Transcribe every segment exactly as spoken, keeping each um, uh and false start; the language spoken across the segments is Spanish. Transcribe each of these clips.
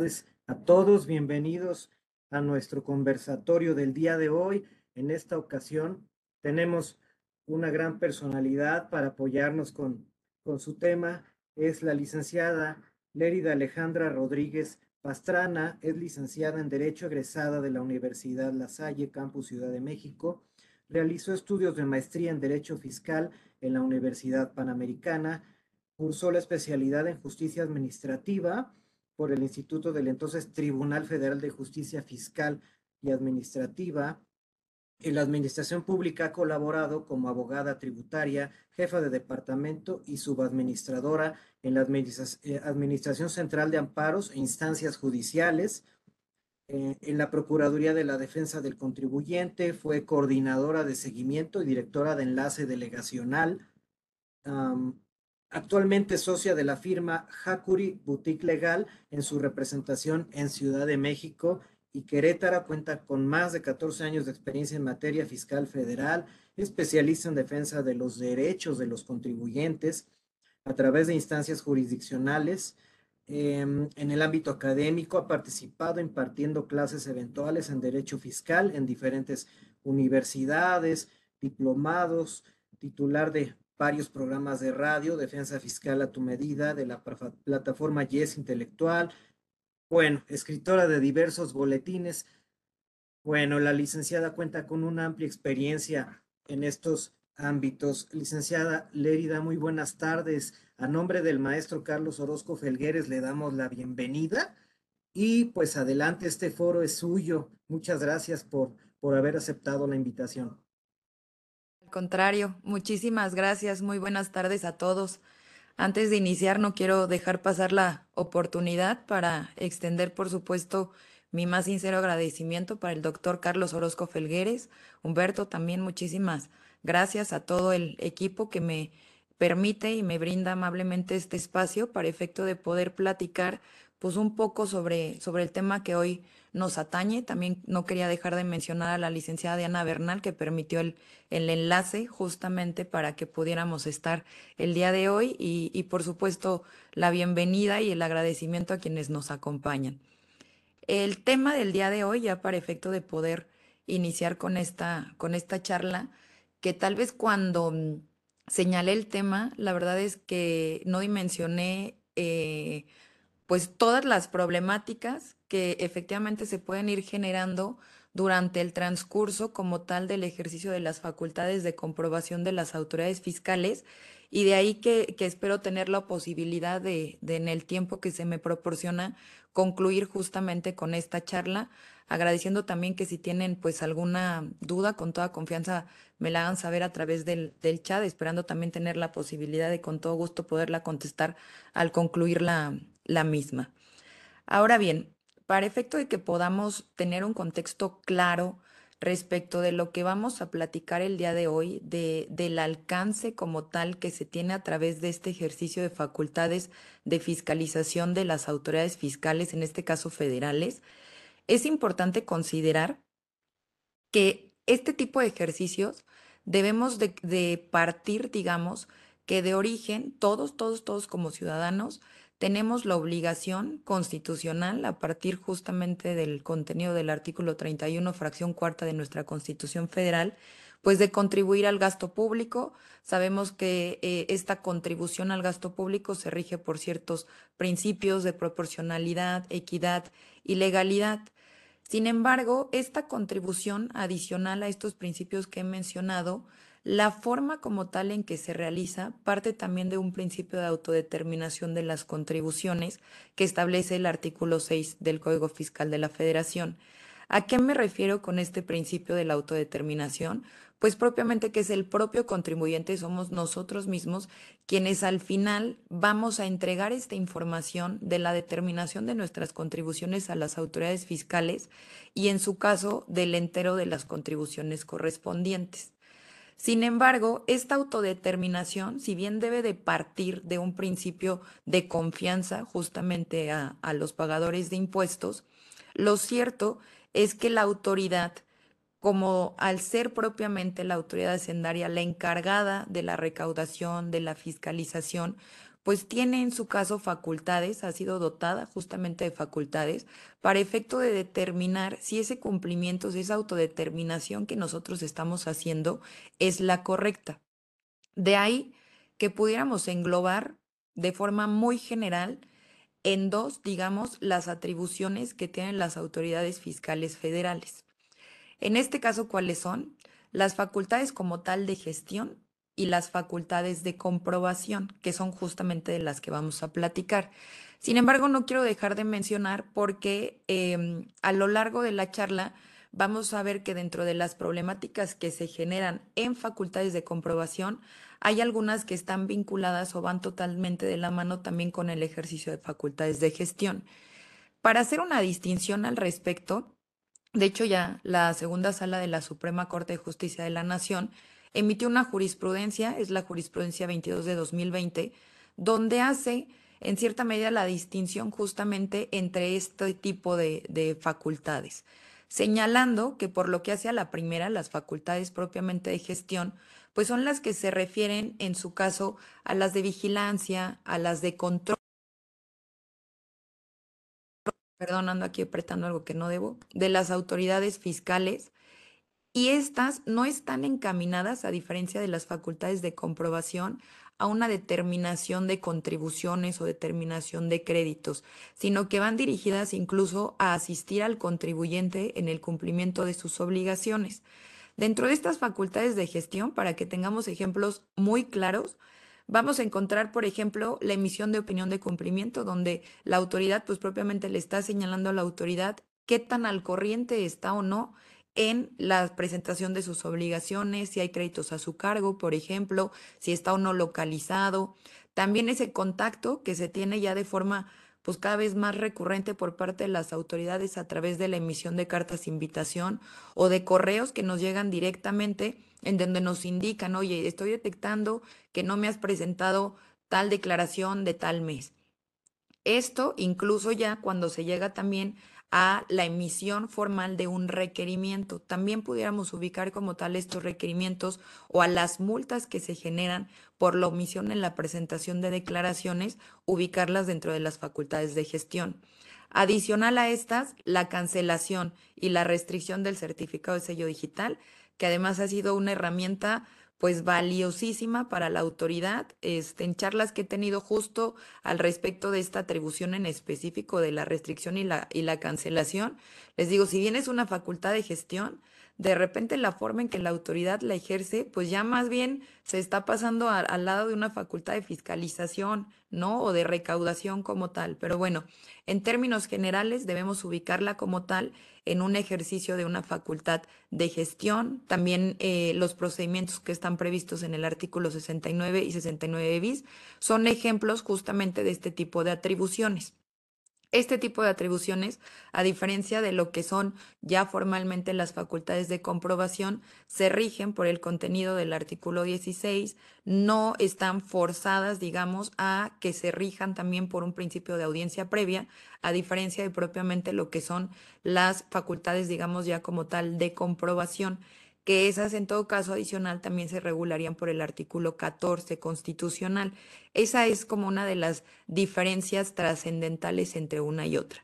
tardes a todos, bienvenidos a nuestro conversatorio del día de hoy. En esta ocasión tenemos una gran personalidad para apoyarnos con, con su tema, es la licenciada Lérida Alejandra Rodríguez Pastrana, es licenciada en Derecho egresada de la Universidad La Salle, Campus Ciudad de México. Realizó estudios de maestría en Derecho Fiscal en la Universidad Panamericana, cursó la especialidad en Justicia Administrativa por el Instituto del entonces Tribunal Federal de Justicia Fiscal y Administrativa. En la Administración Pública ha colaborado como abogada tributaria, jefa de departamento y subadministradora en la Administración Central de Amparos e Instancias Judiciales. En la Procuraduría de la Defensa del Contribuyente fue coordinadora de seguimiento y directora de enlace delegacional. Um, Actualmente es socia de la firma Hakuri Boutique Legal en su representación en Ciudad de México y Querétaro. Cuenta con más de catorce años de experiencia en materia fiscal federal, especialista en defensa de los derechos de los contribuyentes a través de instancias jurisdiccionales. Eh, en el ámbito académico ha participado impartiendo clases eventuales en derecho fiscal en diferentes universidades, diplomados, titular de varios programas de radio, Defensa Fiscal a tu Medida, de la plataforma Yes Intelectual, bueno, escritora de diversos boletines. Bueno, la licenciada cuenta con una amplia experiencia en estos ámbitos. Licenciada Lérida, muy buenas tardes. A nombre del maestro Carlos Orozco Felguérez le damos la bienvenida y pues adelante, este foro es suyo. Muchas gracias por, por haber aceptado la invitación. Contrario, muchísimas gracias, muy buenas tardes a todos. Antes de iniciar, no quiero dejar pasar la oportunidad para extender, por supuesto, mi más sincero agradecimiento para el doctor Carlos Orozco Felguérez. Humberto, también muchísimas gracias a todo el equipo que me permite y me brinda amablemente este espacio para efecto de poder platicar pues un poco sobre, sobre el tema que hoy nos atañe. También no quería dejar de mencionar a la licenciada Diana Bernal, que permitió el, el enlace justamente para que pudiéramos estar el día de hoy y, y por supuesto la bienvenida y el agradecimiento a quienes nos acompañan. El tema del día de hoy, ya para efecto de poder iniciar con esta, con esta charla, que tal vez cuando señalé el tema, la verdad es que no dimensioné eh, pues todas las problemáticas que efectivamente se pueden ir generando durante el transcurso como tal del ejercicio de las facultades de comprobación de las autoridades fiscales, y de ahí que, que espero tener la posibilidad de, de, en el tiempo que se me proporciona, concluir justamente con esta charla, agradeciendo también que si tienen pues alguna duda, con toda confianza me la hagan saber a través del, del chat, esperando también tener la posibilidad de con todo gusto poderla contestar al concluir la la misma. Ahora bien, para efecto de que podamos tener un contexto claro respecto de lo que vamos a platicar el día de hoy, de, del alcance como tal que se tiene a través de este ejercicio de facultades de fiscalización de las autoridades fiscales, en este caso federales, es importante considerar que este tipo de ejercicios debemos de, de partir, digamos, que de origen todos, todos, todos como ciudadanos, tenemos la obligación constitucional, a partir justamente del contenido del artículo treinta y uno, fracción cuarta de nuestra Constitución Federal, pues de contribuir al gasto público. Sabemos que eh, esta contribución al gasto público se rige por ciertos principios de proporcionalidad, equidad y legalidad. Sin embargo, esta contribución adicional a estos principios que he mencionado, la forma como tal en que se realiza parte también de un principio de autodeterminación de las contribuciones que establece el artículo seis del Código Fiscal de la Federación. ¿A qué me refiero con este principio de la autodeterminación? Pues propiamente que es el propio contribuyente, somos nosotros mismos quienes al final vamos a entregar esta información de la determinación de nuestras contribuciones a las autoridades fiscales y en su caso del entero de las contribuciones correspondientes. Sin embargo, esta autodeterminación, si bien debe de partir de un principio de confianza justamente a, a los pagadores de impuestos, lo cierto es que la autoridad, como al ser propiamente la autoridad hacendaria la encargada de la recaudación, de la fiscalización, pues tiene en su caso facultades, ha sido dotada justamente de facultades para efecto de determinar si ese cumplimiento, si esa autodeterminación que nosotros estamos haciendo es la correcta. De ahí que pudiéramos englobar de forma muy general en dos, digamos, las atribuciones que tienen las autoridades fiscales federales. En este caso, ¿cuáles son? Las facultades como tal de gestión y las facultades de comprobación, que son justamente de las que vamos a platicar. Sin embargo, no quiero dejar de mencionar porque eh, a lo largo de la charla vamos a ver que dentro de las problemáticas que se generan en facultades de comprobación, hay algunas que están vinculadas o van totalmente de la mano también con el ejercicio de facultades de gestión. Para hacer una distinción al respecto, de hecho ya la segunda sala de la Suprema Corte de Justicia de la Nación emitió una jurisprudencia, es la jurisprudencia veintidós de dos mil veinte, donde hace en cierta medida la distinción justamente entre este tipo de, de facultades, señalando que por lo que hace a la primera, las facultades propiamente de gestión, pues son las que se refieren en su caso a las de vigilancia, a las de control. Perdón, ando aquí apretando algo que no debo, de las autoridades fiscales, y estas no están encaminadas, a diferencia de las facultades de comprobación, a una determinación de contribuciones o determinación de créditos, sino que van dirigidas incluso a asistir al contribuyente en el cumplimiento de sus obligaciones. Dentro de estas facultades de gestión, para que tengamos ejemplos muy claros, vamos a encontrar, por ejemplo, la emisión de opinión de cumplimiento, donde la autoridad, pues propiamente le está señalando a la autoridad qué tan al corriente está o no en la presentación de sus obligaciones, si hay créditos a su cargo, por ejemplo, si está o no localizado. También ese contacto que se tiene ya de forma pues cada vez más recurrente por parte de las autoridades a través de la emisión de cartas de invitación o de correos que nos llegan directamente en donde nos indican, oye, estoy detectando que no me has presentado tal declaración de tal mes. Esto incluso ya cuando se llega también a la emisión formal de un requerimiento. También pudiéramos ubicar como tal estos requerimientos o a las multas que se generan por la omisión en la presentación de declaraciones, ubicarlas dentro de las facultades de gestión. Adicional a estas, la cancelación y la restricción del certificado de sello digital, que además ha sido una herramienta pues valiosísima para la autoridad. Este, en charlas que he tenido justo al respecto de esta atribución en específico de la restricción y la, y la cancelación, les digo, si bien es una facultad de gestión, de repente la forma en que la autoridad la ejerce, pues ya más bien se está pasando a, al lado de una facultad de fiscalización, ¿no? O de recaudación como tal. Pero bueno, en términos generales debemos ubicarla como tal en un ejercicio de una facultad de gestión. También eh, los procedimientos que están previstos en el artículo sesenta y nueve y sesenta y nueve bis son ejemplos justamente de este tipo de atribuciones. Este tipo de atribuciones, a diferencia de lo que son ya formalmente las facultades de comprobación, se rigen por el contenido del artículo dieciséis, no están forzadas, digamos, a que se rijan también por un principio de audiencia previa, a diferencia de propiamente lo que son las facultades, digamos, ya como tal de comprobación, que esas en todo caso adicional también se regularían por el artículo catorce constitucional. Esa es como una de las diferencias trascendentales entre una y otra.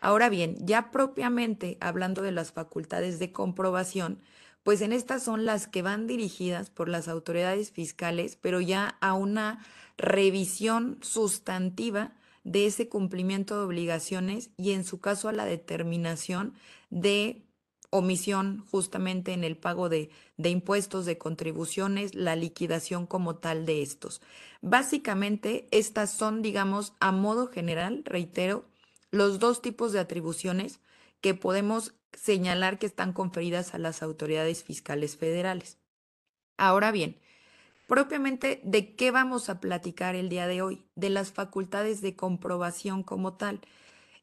Ahora bien, ya propiamente hablando de las facultades de comprobación, pues en estas son las que van dirigidas por las autoridades fiscales, pero ya a una revisión sustantiva de ese cumplimiento de obligaciones y en su caso a la determinación de omisión justamente en el pago de, de impuestos, de contribuciones, la liquidación como tal de estos. Básicamente, estas son, digamos, a modo general, reitero, los dos tipos de atribuciones que podemos señalar que están conferidas a las autoridades fiscales federales. Ahora bien, propiamente, ¿de qué vamos a platicar el día de hoy? De las facultades de comprobación como tal.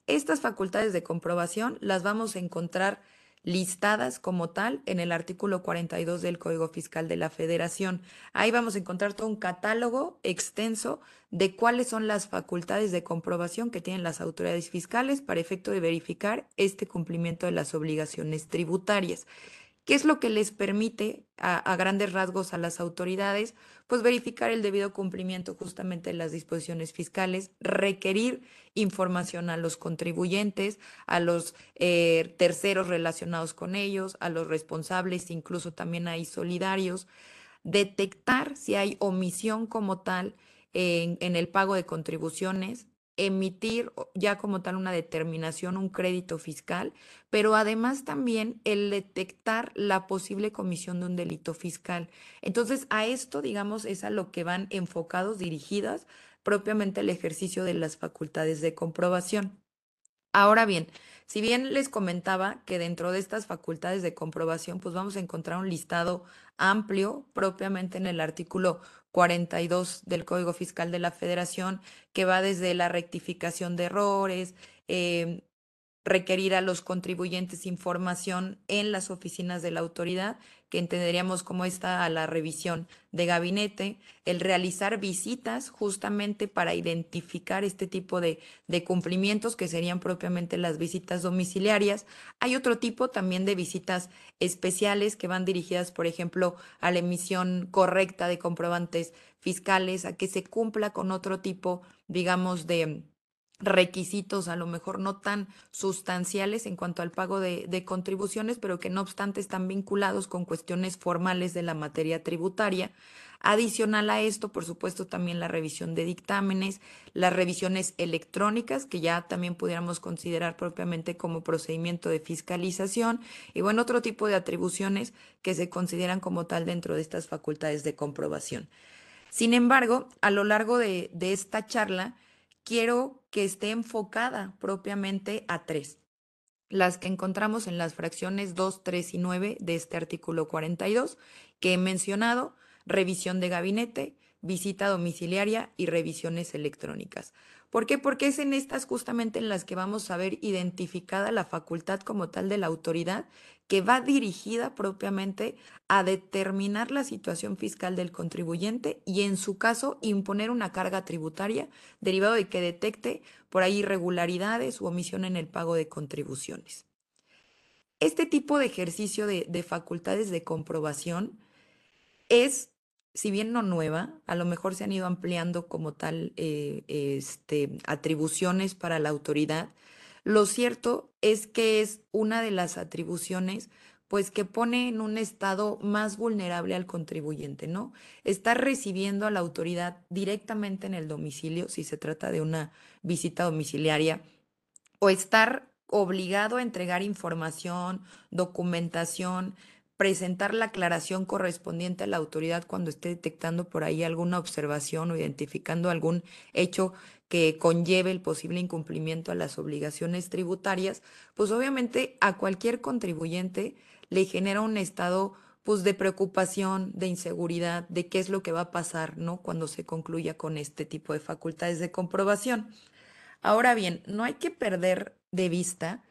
Estas facultades de comprobación las vamos a encontrar listadas como tal en el artículo cuarenta y dos del Código Fiscal de la Federación. Ahí vamos a encontrar todo un catálogo extenso de cuáles son las facultades de comprobación que tienen las autoridades fiscales para efecto de verificar este cumplimiento de las obligaciones tributarias. ¿Qué es lo que les permite a, a grandes rasgos a las autoridades? Pues verificar el debido cumplimiento justamente de las disposiciones fiscales, requerir información a los contribuyentes, a los eh, terceros relacionados con ellos, a los responsables, incluso también hay solidarios, detectar si hay omisión como tal en, en el pago de contribuciones, emitir ya como tal una determinación, un crédito fiscal, pero además también el detectar la posible comisión de un delito fiscal. Entonces, a esto, digamos, es a lo que van enfocados, dirigidas propiamente el ejercicio de las facultades de comprobación. Ahora bien, si bien les comentaba que dentro de estas facultades de comprobación, pues vamos a encontrar un listado amplio propiamente en el artículo cuarenta y dos del Código Fiscal de la Federación, que va desde la rectificación de errores, eh, requerir a los contribuyentes información en las oficinas de la autoridad, que entenderíamos como esta a la revisión de gabinete, el realizar visitas justamente para identificar este tipo de, de cumplimientos que serían propiamente las visitas domiciliarias. Hay otro tipo también de visitas especiales que van dirigidas, por ejemplo, a la emisión correcta de comprobantes fiscales, a que se cumpla con otro tipo, digamos, de requisitos a lo mejor no tan sustanciales en cuanto al pago de, de contribuciones, pero que no obstante están vinculados con cuestiones formales de la materia tributaria. Adicional a esto, por supuesto, también la revisión de dictámenes, las revisiones electrónicas, que ya también pudiéramos considerar propiamente como procedimiento de fiscalización, y bueno, otro tipo de atribuciones que se consideran como tal dentro de estas facultades de comprobación. Sin embargo, a lo largo de, de esta charla, quiero que esté enfocada propiamente a tres, las que encontramos en las fracciones dos, tres y nueve de este artículo cuarenta y dos que he mencionado: revisión de gabinete, visita domiciliaria y revisiones electrónicas. ¿Por qué? Porque es en estas justamente en las que vamos a ver identificada la facultad como tal de la autoridad, que va dirigida propiamente a determinar la situación fiscal del contribuyente y, en su caso, imponer una carga tributaria derivado de que detecte por ahí irregularidades u omisión en el pago de contribuciones. Este tipo de ejercicio de, de facultades de comprobación es, si bien no nueva, a lo mejor se han ido ampliando como tal eh, este, atribuciones para la autoridad. Lo cierto es que es una de las atribuciones pues que pone en un estado más vulnerable al contribuyente, ¿no? Está recibiendo a la autoridad directamente en el domicilio, si se trata de una visita domiciliaria, o estar obligado a entregar información, documentación, presentar la aclaración correspondiente a la autoridad cuando esté detectando por ahí alguna observación o identificando algún hecho que conlleve el posible incumplimiento a las obligaciones tributarias, pues obviamente a cualquier contribuyente le genera un estado pues de preocupación, de inseguridad, de qué es lo que va a pasar, ¿no?, cuando se concluya con este tipo de facultades de comprobación. Ahora bien, no hay que perder de vista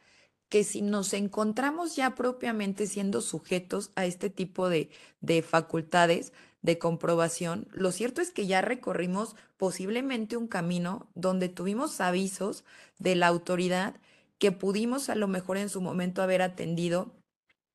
que si nos encontramos ya propiamente siendo sujetos a este tipo de, de facultades de comprobación, lo cierto es que ya recorrimos posiblemente un camino donde tuvimos avisos de la autoridad que pudimos a lo mejor en su momento haber atendido,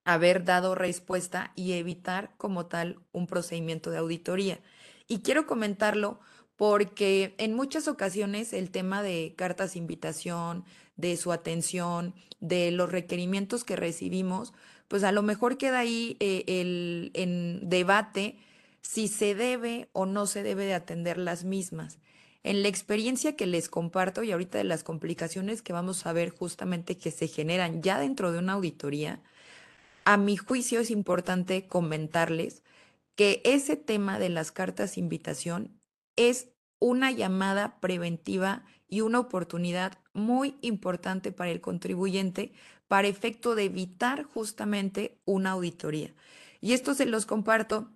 haber dado respuesta y evitar como tal un procedimiento de auditoría. Y quiero comentarlo porque en muchas ocasiones el tema de cartas de invitación, de su atención, de los requerimientos que recibimos, pues a lo mejor queda ahí eh, el en debate si se debe o no se debe de atender las mismas. En la experiencia que les comparto y ahorita de las complicaciones que vamos a ver justamente que se generan ya dentro de una auditoría, a mi juicio es importante comentarles que ese tema de las cartas de invitación es una llamada preventiva y una oportunidad muy importante para el contribuyente para efecto de evitar justamente una auditoría. Y esto se los comparto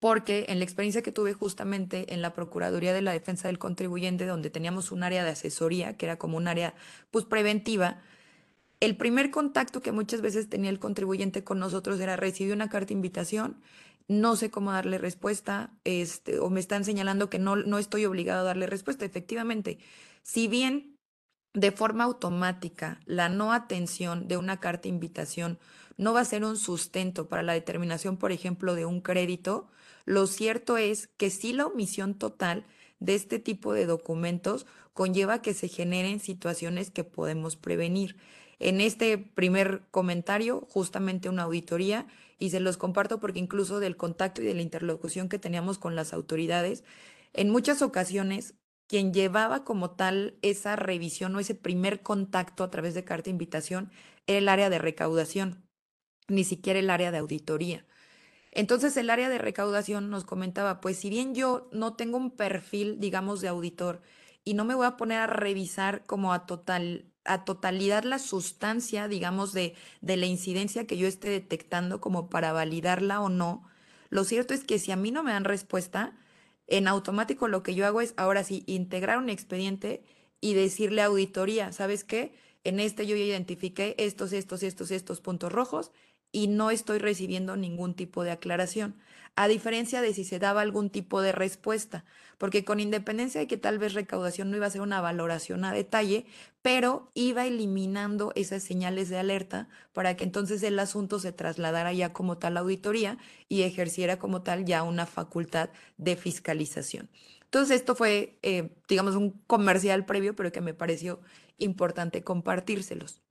porque en la experiencia que tuve justamente en la Procuraduría de la Defensa del Contribuyente, donde teníamos un área de asesoría, que era como un área pues preventiva, el primer contacto que muchas veces tenía el contribuyente con nosotros era: recibí una carta de invitación, no sé cómo darle respuesta, este, o me están señalando que no, no estoy obligado a darle respuesta. Efectivamente, si bien de forma automática, la no atención de una carta de invitación no va a ser un sustento para la determinación, por ejemplo, de un crédito, lo cierto es que sí la omisión total de este tipo de documentos conlleva que se generen situaciones que podemos prevenir. En este primer comentario, justamente una auditoría, y se los comparto porque incluso del contacto y de la interlocución que teníamos con las autoridades, en muchas ocasiones quien llevaba como tal esa revisión o ese primer contacto a través de carta de invitación era el área de recaudación, ni siquiera el área de auditoría. Entonces el área de recaudación nos comentaba, pues si bien yo no tengo un perfil, digamos, de auditor y no me voy a poner a revisar como a total, a totalidad la sustancia, digamos, de, de la incidencia que yo esté detectando como para validarla o no, lo cierto es que si a mí no me dan respuesta, en automático lo que yo hago es ahora sí integrar un expediente y decirle a auditoría, ¿sabes qué? En este yo ya identifiqué estos, estos, estos, estos puntos rojos, y no estoy recibiendo ningún tipo de aclaración, a diferencia de si se daba algún tipo de respuesta, porque con independencia de que tal vez recaudación no iba a ser una valoración a detalle, pero iba eliminando esas señales de alerta para que entonces el asunto se trasladara ya como tal a auditoría y ejerciera como tal ya una facultad de fiscalización. Entonces esto fue, eh, digamos, un comercial previo, pero que me pareció importante compartírselos.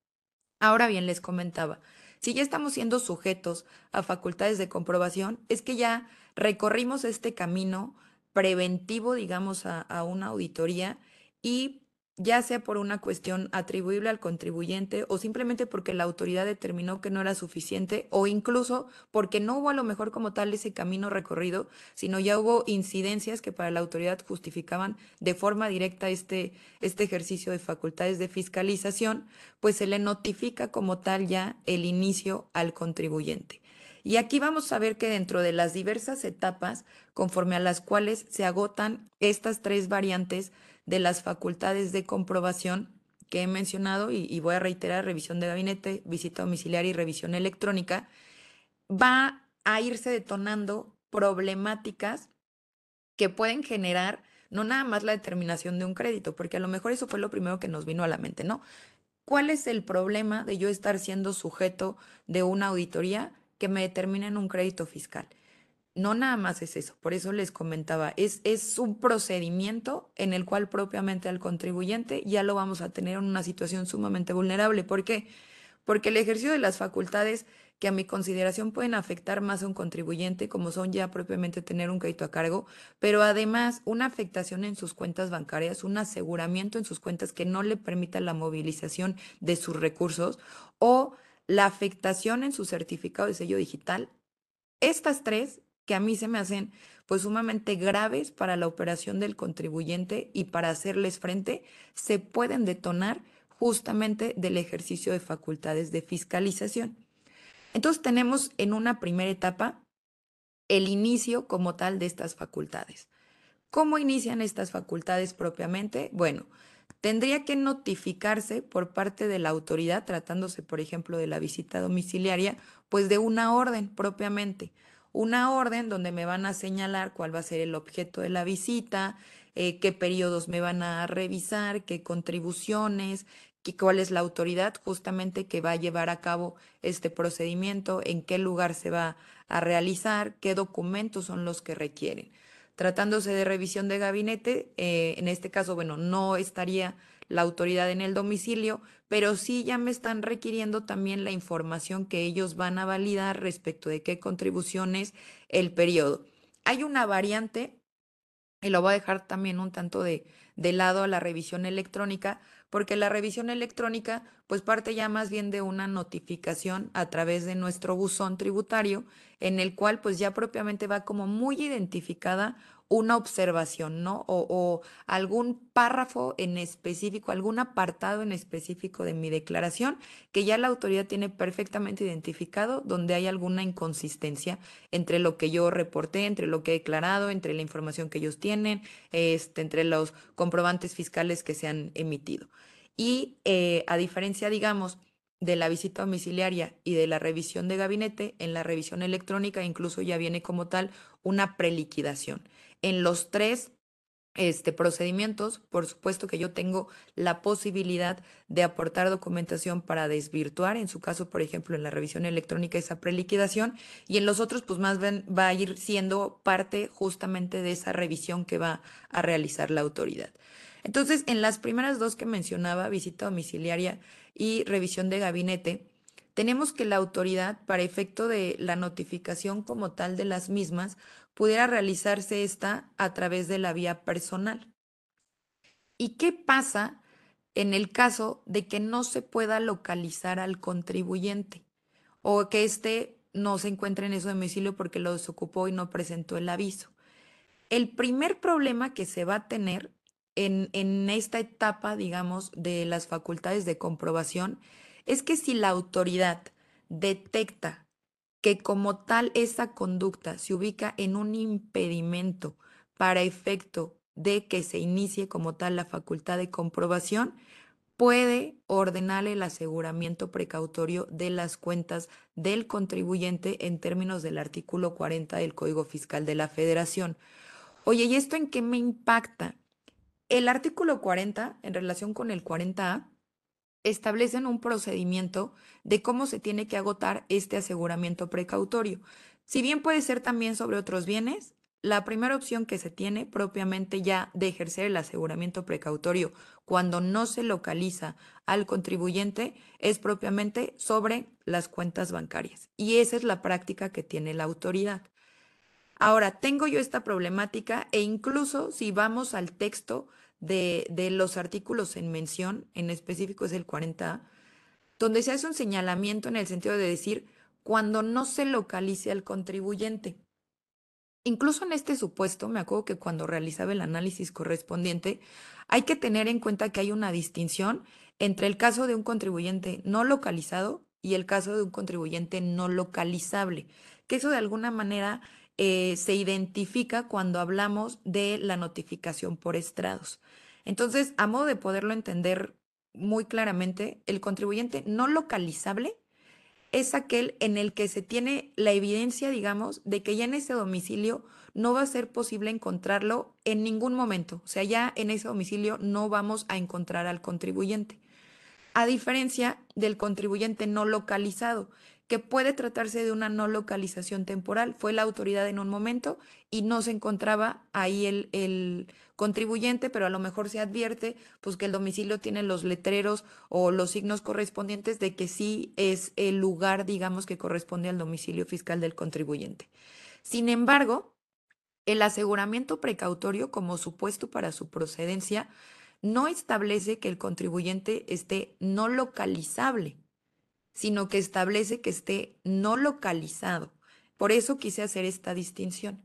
Ahora bien, les comentaba, si ya estamos siendo sujetos a facultades de comprobación, es que ya recorrimos este camino preventivo, digamos, a, a una auditoría, y ya sea por una cuestión atribuible al contribuyente o simplemente porque la autoridad determinó que no era suficiente o incluso porque no hubo a lo mejor como tal ese camino recorrido, sino ya hubo incidencias que para la autoridad justificaban de forma directa este, este ejercicio de facultades de fiscalización, pues se le notifica como tal ya el inicio al contribuyente. Y aquí vamos a ver que dentro de las diversas etapas conforme a las cuales se agotan estas tres variantes de las facultades de comprobación que he mencionado, y, y voy a reiterar, revisión de gabinete, visita domiciliaria y revisión electrónica, va a irse detonando problemáticas que pueden generar no nada más la determinación de un crédito, porque a lo mejor eso fue lo primero que nos vino a la mente, ¿no? ¿Cuál es el problema de yo estar siendo sujeto de una auditoría que me determine en un crédito fiscal? No nada más es eso, por eso les comentaba, es, es un procedimiento en el cual propiamente al contribuyente ya lo vamos a tener en una situación sumamente vulnerable. ¿Por qué? Porque el ejercicio de las facultades que a mi consideración pueden afectar más a un contribuyente, como son ya propiamente tener un crédito a cargo, pero además una afectación en sus cuentas bancarias, un aseguramiento en sus cuentas que no le permita la movilización de sus recursos o la afectación en su certificado de sello digital, estas tres que a mí se me hacen pues sumamente graves para la operación del contribuyente y para hacerles frente, se pueden detonar justamente del ejercicio de facultades de fiscalización. Entonces tenemos en una primera etapa el inicio como tal de estas facultades. ¿Cómo inician estas facultades propiamente? Bueno, tendría que notificarse por parte de la autoridad, tratándose por ejemplo de la visita domiciliaria, pues de una orden propiamente. Una orden donde me van a señalar cuál va a ser el objeto de la visita, eh, qué periodos me van a revisar, qué contribuciones, qué, cuál es la autoridad justamente que va a llevar a cabo este procedimiento, en qué lugar se va a realizar, qué documentos son los que requieren. Tratándose de revisión de gabinete, eh, en este caso, bueno, no estaría la autoridad en el domicilio, pero sí ya me están requiriendo también la información que ellos van a validar respecto de qué contribuciones, el periodo. Hay una variante, y lo voy a dejar también un tanto de, de lado a la revisión electrónica, porque la revisión electrónica pues parte ya más bien de una notificación a través de nuestro buzón tributario, en el cual pues ya propiamente va como muy identificada una observación, ¿no? O, o algún párrafo en específico, algún apartado en específico de mi declaración que ya la autoridad tiene perfectamente identificado donde hay alguna inconsistencia entre lo que yo reporté, entre lo que he declarado, entre la información que ellos tienen, este, entre los comprobantes fiscales que se han emitido. Y eh, a diferencia, digamos, de la visita domiciliaria y de la revisión de gabinete, en la revisión electrónica incluso ya viene como tal una preliquidación. En los tres Este, procedimientos, por supuesto que yo tengo la posibilidad de aportar documentación para desvirtuar, en su caso, por ejemplo, en la revisión electrónica, esa preliquidación, y en los otros, pues más bien va a ir siendo parte justamente de esa revisión que va a realizar la autoridad. Entonces, en las primeras dos que mencionaba, visita domiciliaria y revisión de gabinete, tenemos que la autoridad, para efecto de la notificación como tal de las mismas, pudiera realizarse esta a través de la vía personal. ¿Y qué pasa en el caso de que no se pueda localizar al contribuyente o que éste no se encuentre en su domicilio porque lo desocupó y no presentó el aviso? El primer problema que se va a tener en, en esta etapa, digamos, de las facultades de comprobación es que si la autoridad detecta que como tal esa conducta se ubica en un impedimento para efecto de que se inicie como tal la facultad de comprobación, puede ordenar el aseguramiento precautorio de las cuentas del contribuyente en términos del artículo cuarenta del Código Fiscal de la Federación. Oye, ¿y esto en qué me impacta? El artículo cuarenta, en relación con el cuarenta A, establecen un procedimiento de cómo se tiene que agotar este aseguramiento precautorio. Si bien puede ser también sobre otros bienes, la primera opción que se tiene propiamente ya de ejercer el aseguramiento precautorio cuando no se localiza al contribuyente es propiamente sobre las cuentas bancarias. Y esa es la práctica que tiene la autoridad. Ahora, tengo yo esta problemática e incluso si vamos al texto De, de los artículos en mención, en específico es el cuarenta A, donde se hace un señalamiento en el sentido de decir cuando no se localice al contribuyente. Incluso en este supuesto, me acuerdo que cuando realizaba el análisis correspondiente, hay que tener en cuenta que hay una distinción entre el caso de un contribuyente no localizado y el caso de un contribuyente no localizable, que eso de alguna manera Eh, se identifica cuando hablamos de la notificación por estrados. Entonces, a modo de poderlo entender muy claramente, el contribuyente no localizable es aquel en el que se tiene la evidencia, digamos, de que ya en ese domicilio no va a ser posible encontrarlo en ningún momento. O sea, ya en ese domicilio no vamos a encontrar al contribuyente. A diferencia del contribuyente no localizado, que puede tratarse de una no localización temporal. Fue la autoridad en un momento y no se encontraba ahí el, el contribuyente, pero a lo mejor se advierte pues, que el domicilio tiene los letreros o los signos correspondientes de que sí es el lugar, digamos, que corresponde al domicilio fiscal del contribuyente. Sin embargo, el aseguramiento precautorio como supuesto para su procedencia no establece que el contribuyente esté no localizable, sino que establece que esté no localizado. Por eso quise hacer esta distinción.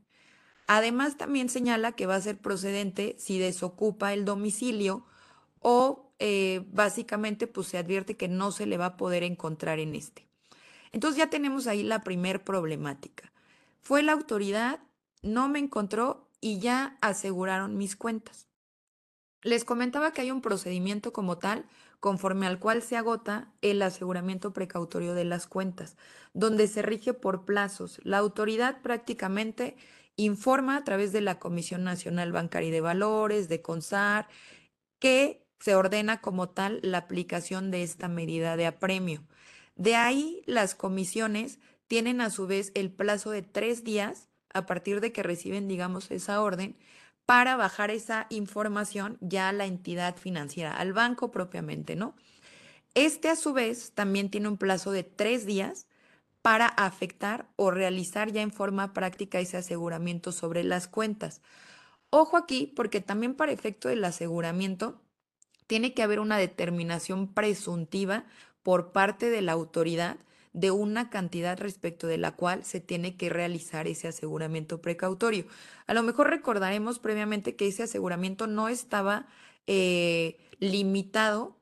Además, también señala que va a ser procedente si desocupa el domicilio o eh, básicamente pues, se advierte que no se le va a poder encontrar en este. Entonces ya tenemos ahí la primer problemática. Fue la autoridad, no me encontró y ya aseguraron mis cuentas. Les comentaba que hay un procedimiento como tal, conforme al cual se agota el aseguramiento precautorio de las cuentas, donde se rige por plazos. La autoridad prácticamente informa a través de la Comisión Nacional Bancaria y de Valores, de CONSAR, que se ordena como tal la aplicación de esta medida de apremio. De ahí las comisiones tienen a su vez el plazo de tres días, a partir de que reciben, digamos, esa orden, para bajar esa información ya a la entidad financiera, al banco propiamente, ¿no? Este, a su vez, también tiene un plazo de tres días para afectar o realizar ya en forma práctica ese aseguramiento sobre las cuentas. Ojo aquí, porque también para efecto del aseguramiento tiene que haber una determinación presuntiva por parte de la autoridad de una cantidad respecto de la cual se tiene que realizar ese aseguramiento precautorio. A lo mejor recordaremos previamente que ese aseguramiento no estaba eh, limitado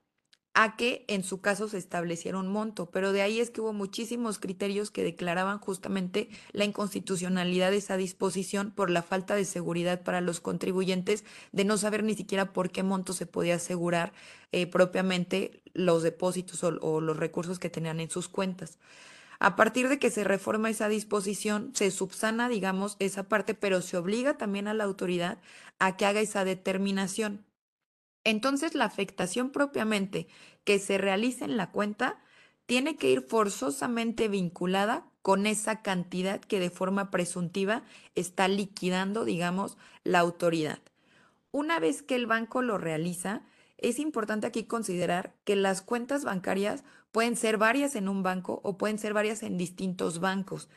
a que en su caso se estableciera un monto, pero de ahí es que hubo muchísimos criterios que declaraban justamente la inconstitucionalidad de esa disposición por la falta de seguridad para los contribuyentes de no saber ni siquiera por qué monto se podía asegurar eh, propiamente los depósitos o, o los recursos que tenían en sus cuentas. A partir de que se reforma esa disposición, se subsana, digamos, esa parte, pero se obliga también a la autoridad a que haga esa determinación. Entonces, la afectación propiamente que se realice en la cuenta tiene que ir forzosamente vinculada con esa cantidad que de forma presuntiva está liquidando, digamos, la autoridad. Una vez que el banco lo realiza, es importante aquí considerar que las cuentas bancarias pueden ser varias en un banco o pueden ser varias en distintos bancos.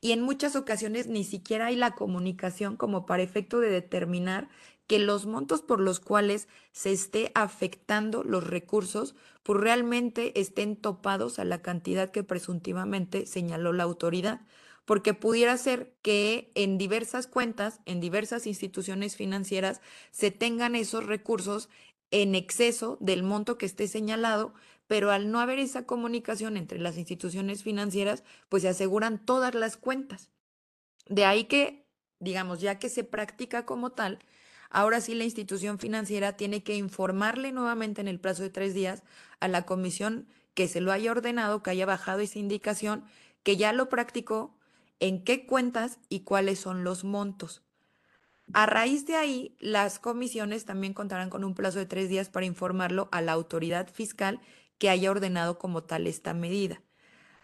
Y en muchas ocasiones ni siquiera hay la comunicación como para efecto de determinar que los montos por los cuales se esté afectando los recursos pues realmente estén topados a la cantidad que presuntivamente señaló la autoridad. Porque pudiera ser que en diversas cuentas, en diversas instituciones financieras, se tengan esos recursos en exceso del monto que esté señalado, pero al no haber esa comunicación entre las instituciones financieras, pues se aseguran todas las cuentas. De ahí que, digamos, ya que se practica como tal, ahora sí la institución financiera tiene que informarle nuevamente en el plazo de tres días a la comisión que se lo haya ordenado, que haya bajado esa indicación, que ya lo practicó, en qué cuentas y cuáles son los montos. A raíz de ahí, las comisiones también contarán con un plazo de tres días para informarlo a la autoridad fiscal que haya ordenado como tal esta medida.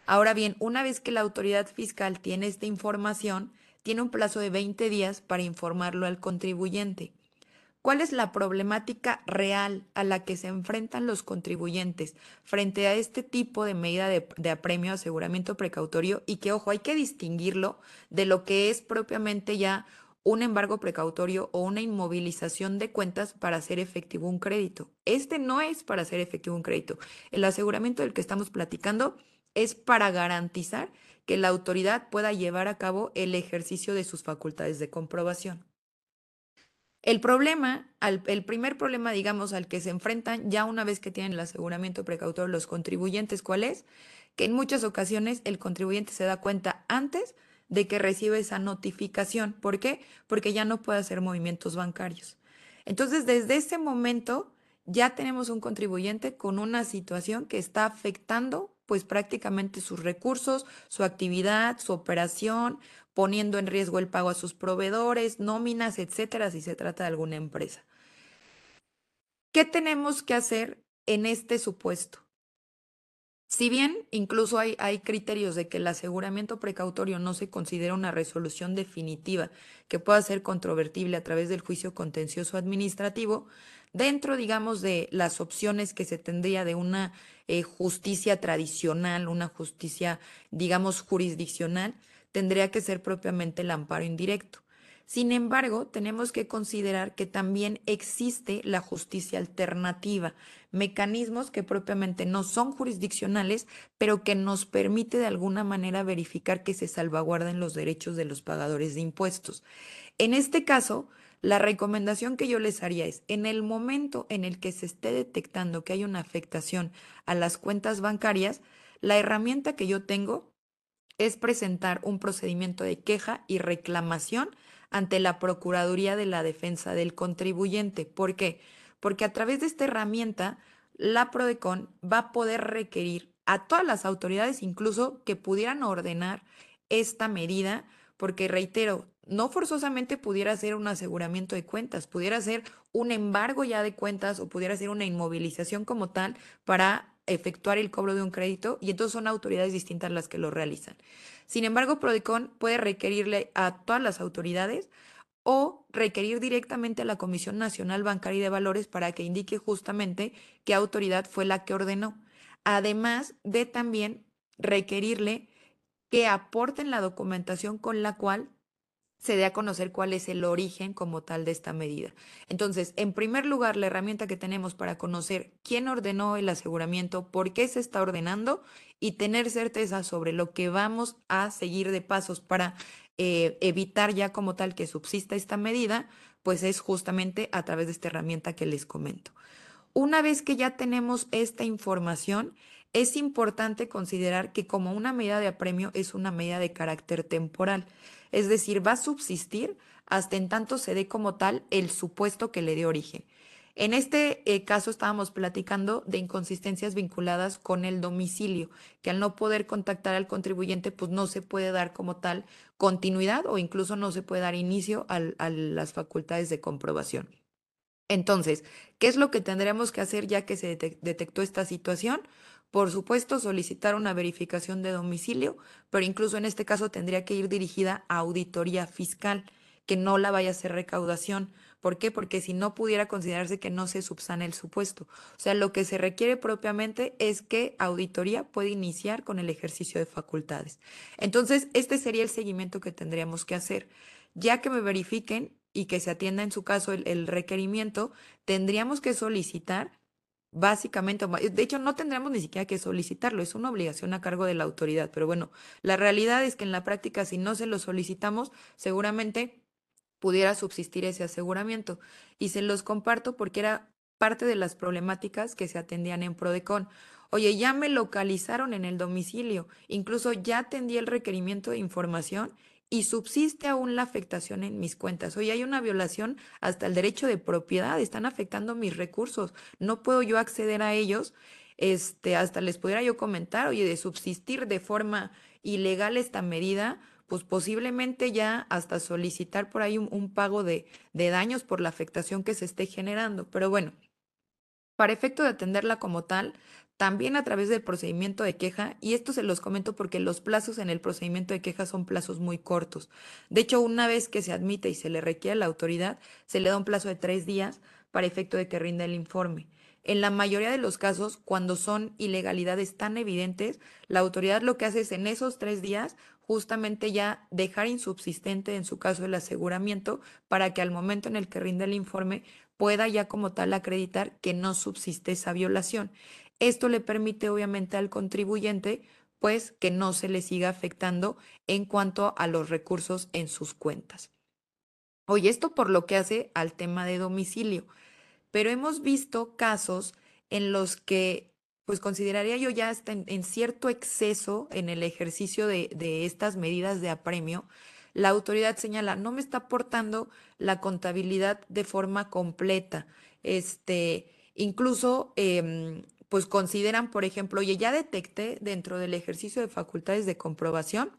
Ahora bien, una vez que la autoridad fiscal tiene esta información, tiene un plazo de veinte días para informarlo al contribuyente. ¿Cuál es la problemática real a la que se enfrentan los contribuyentes frente a este tipo de medida de, de apremio, aseguramiento precautorio? Y que, ojo, hay que distinguirlo de lo que es propiamente ya un embargo precautorio o una inmovilización de cuentas para hacer efectivo un crédito. Este no es para hacer efectivo un crédito. El aseguramiento del que estamos platicando es para garantizar que la autoridad pueda llevar a cabo el ejercicio de sus facultades de comprobación. El problema, el primer problema, digamos, al que se enfrentan ya una vez que tienen el aseguramiento precautorio los contribuyentes, ¿cuál es? Que en muchas ocasiones el contribuyente se da cuenta antes de que recibe esa notificación. ¿Por qué? Porque ya no puede hacer movimientos bancarios. Entonces, desde ese momento ya tenemos un contribuyente con una situación que está afectando pues prácticamente sus recursos, su actividad, su operación, poniendo en riesgo el pago a sus proveedores, nóminas, etcétera, si se trata de alguna empresa. ¿Qué tenemos que hacer en este supuesto? Si bien incluso hay, hay criterios de que el aseguramiento precautorio no se considera una resolución definitiva que pueda ser controvertible a través del juicio contencioso administrativo, dentro, digamos, de las opciones que se tendría de una eh, justicia tradicional, una justicia, digamos, jurisdiccional, tendría que ser propiamente el amparo indirecto. Sin embargo, tenemos que considerar que también existe la justicia alternativa, mecanismos que propiamente no son jurisdiccionales, pero que nos permite de alguna manera verificar que se salvaguarden los derechos de los pagadores de impuestos. En este caso, la recomendación que yo les haría es, en el momento en el que se esté detectando que hay una afectación a las cuentas bancarias, la herramienta que yo tengo es presentar un procedimiento de queja y reclamación ante la Procuraduría de la Defensa del Contribuyente. ¿Por qué? Porque a través de esta herramienta, la PRODECON va a poder requerir a todas las autoridades, incluso que pudieran ordenar esta medida, porque reitero, no forzosamente pudiera ser un aseguramiento de cuentas, pudiera ser un embargo ya de cuentas o pudiera ser una inmovilización como tal para efectuar el cobro de un crédito, y entonces son autoridades distintas las que lo realizan. Sin embargo, PRODECON puede requerirle a todas las autoridades o requerir directamente a la Comisión Nacional Bancaria y de Valores para que indique justamente qué autoridad fue la que ordenó. Además de también requerirle que aporten la documentación con la cual se dé a conocer cuál es el origen como tal de esta medida. Entonces, en primer lugar, la herramienta que tenemos para conocer quién ordenó el aseguramiento, por qué se está ordenando y tener certeza sobre lo que vamos a seguir de pasos para eh, evitar ya como tal que subsista esta medida, pues es justamente a través de esta herramienta que les comento. Una vez que ya tenemos esta información, es importante considerar que como una medida de apremio es una medida de carácter temporal, es decir, va a subsistir hasta en tanto se dé como tal el supuesto que le dé origen. En este eh, caso estábamos platicando de inconsistencias vinculadas con el domicilio, que al no poder contactar al contribuyente, pues no se puede dar como tal continuidad o incluso no se puede dar inicio al, a las facultades de comprobación. Entonces, ¿qué es lo que tendremos que hacer ya que se detectó esta situación? Por supuesto, solicitar una verificación de domicilio, pero incluso en este caso tendría que ir dirigida a auditoría fiscal, que no la vaya a hacer recaudación. ¿Por qué? Porque si no pudiera considerarse que no se subsana el supuesto. O sea, lo que se requiere propiamente es que auditoría puede iniciar con el ejercicio de facultades. Entonces, este sería el seguimiento que tendríamos que hacer. Ya que me verifiquen y que se atienda en su caso el, el requerimiento, tendríamos que solicitar básicamente, de hecho no tendremos ni siquiera que solicitarlo, es una obligación a cargo de la autoridad, pero bueno, la realidad es que en la práctica si no se lo solicitamos, seguramente pudiera subsistir ese aseguramiento. Y se los comparto porque era parte de las problemáticas que se atendían en PRODECON. Oye, ya me localizaron en el domicilio, incluso ya atendí el requerimiento de información y subsiste aún la afectación en mis cuentas. Oye, hay una violación hasta el derecho de propiedad, están afectando mis recursos, no puedo yo acceder a ellos. Este, hasta les pudiera yo comentar, oye, de subsistir de forma ilegal esta medida, pues posiblemente ya hasta solicitar por ahí un, un pago de, de daños por la afectación que se esté generando. Pero bueno, para efecto de atenderla como tal, también a través del procedimiento de queja, y esto se los comento porque los plazos en el procedimiento de queja son plazos muy cortos. De hecho, una vez que se admite y se le requiere a la autoridad, se le da un plazo de tres días para efecto de que rinda el informe. En la mayoría de los casos, cuando son ilegalidades tan evidentes, la autoridad lo que hace es en esos tres días justamente ya dejar insubsistente en su caso el aseguramiento para que al momento en el que rinda el informe pueda ya como tal acreditar que no subsiste esa violación. Esto le permite obviamente al contribuyente pues que no se le siga afectando en cuanto a los recursos en sus cuentas. Oye, esto por lo que hace al tema de domicilio. Pero hemos visto casos en los que, pues consideraría yo ya hasta en, en cierto exceso en el ejercicio de, de estas medidas de apremio, la autoridad señala, no me está aportando la contabilidad de forma completa. Este, incluso, eh, pues consideran, por ejemplo, oye, ya detecté dentro del ejercicio de facultades de comprobación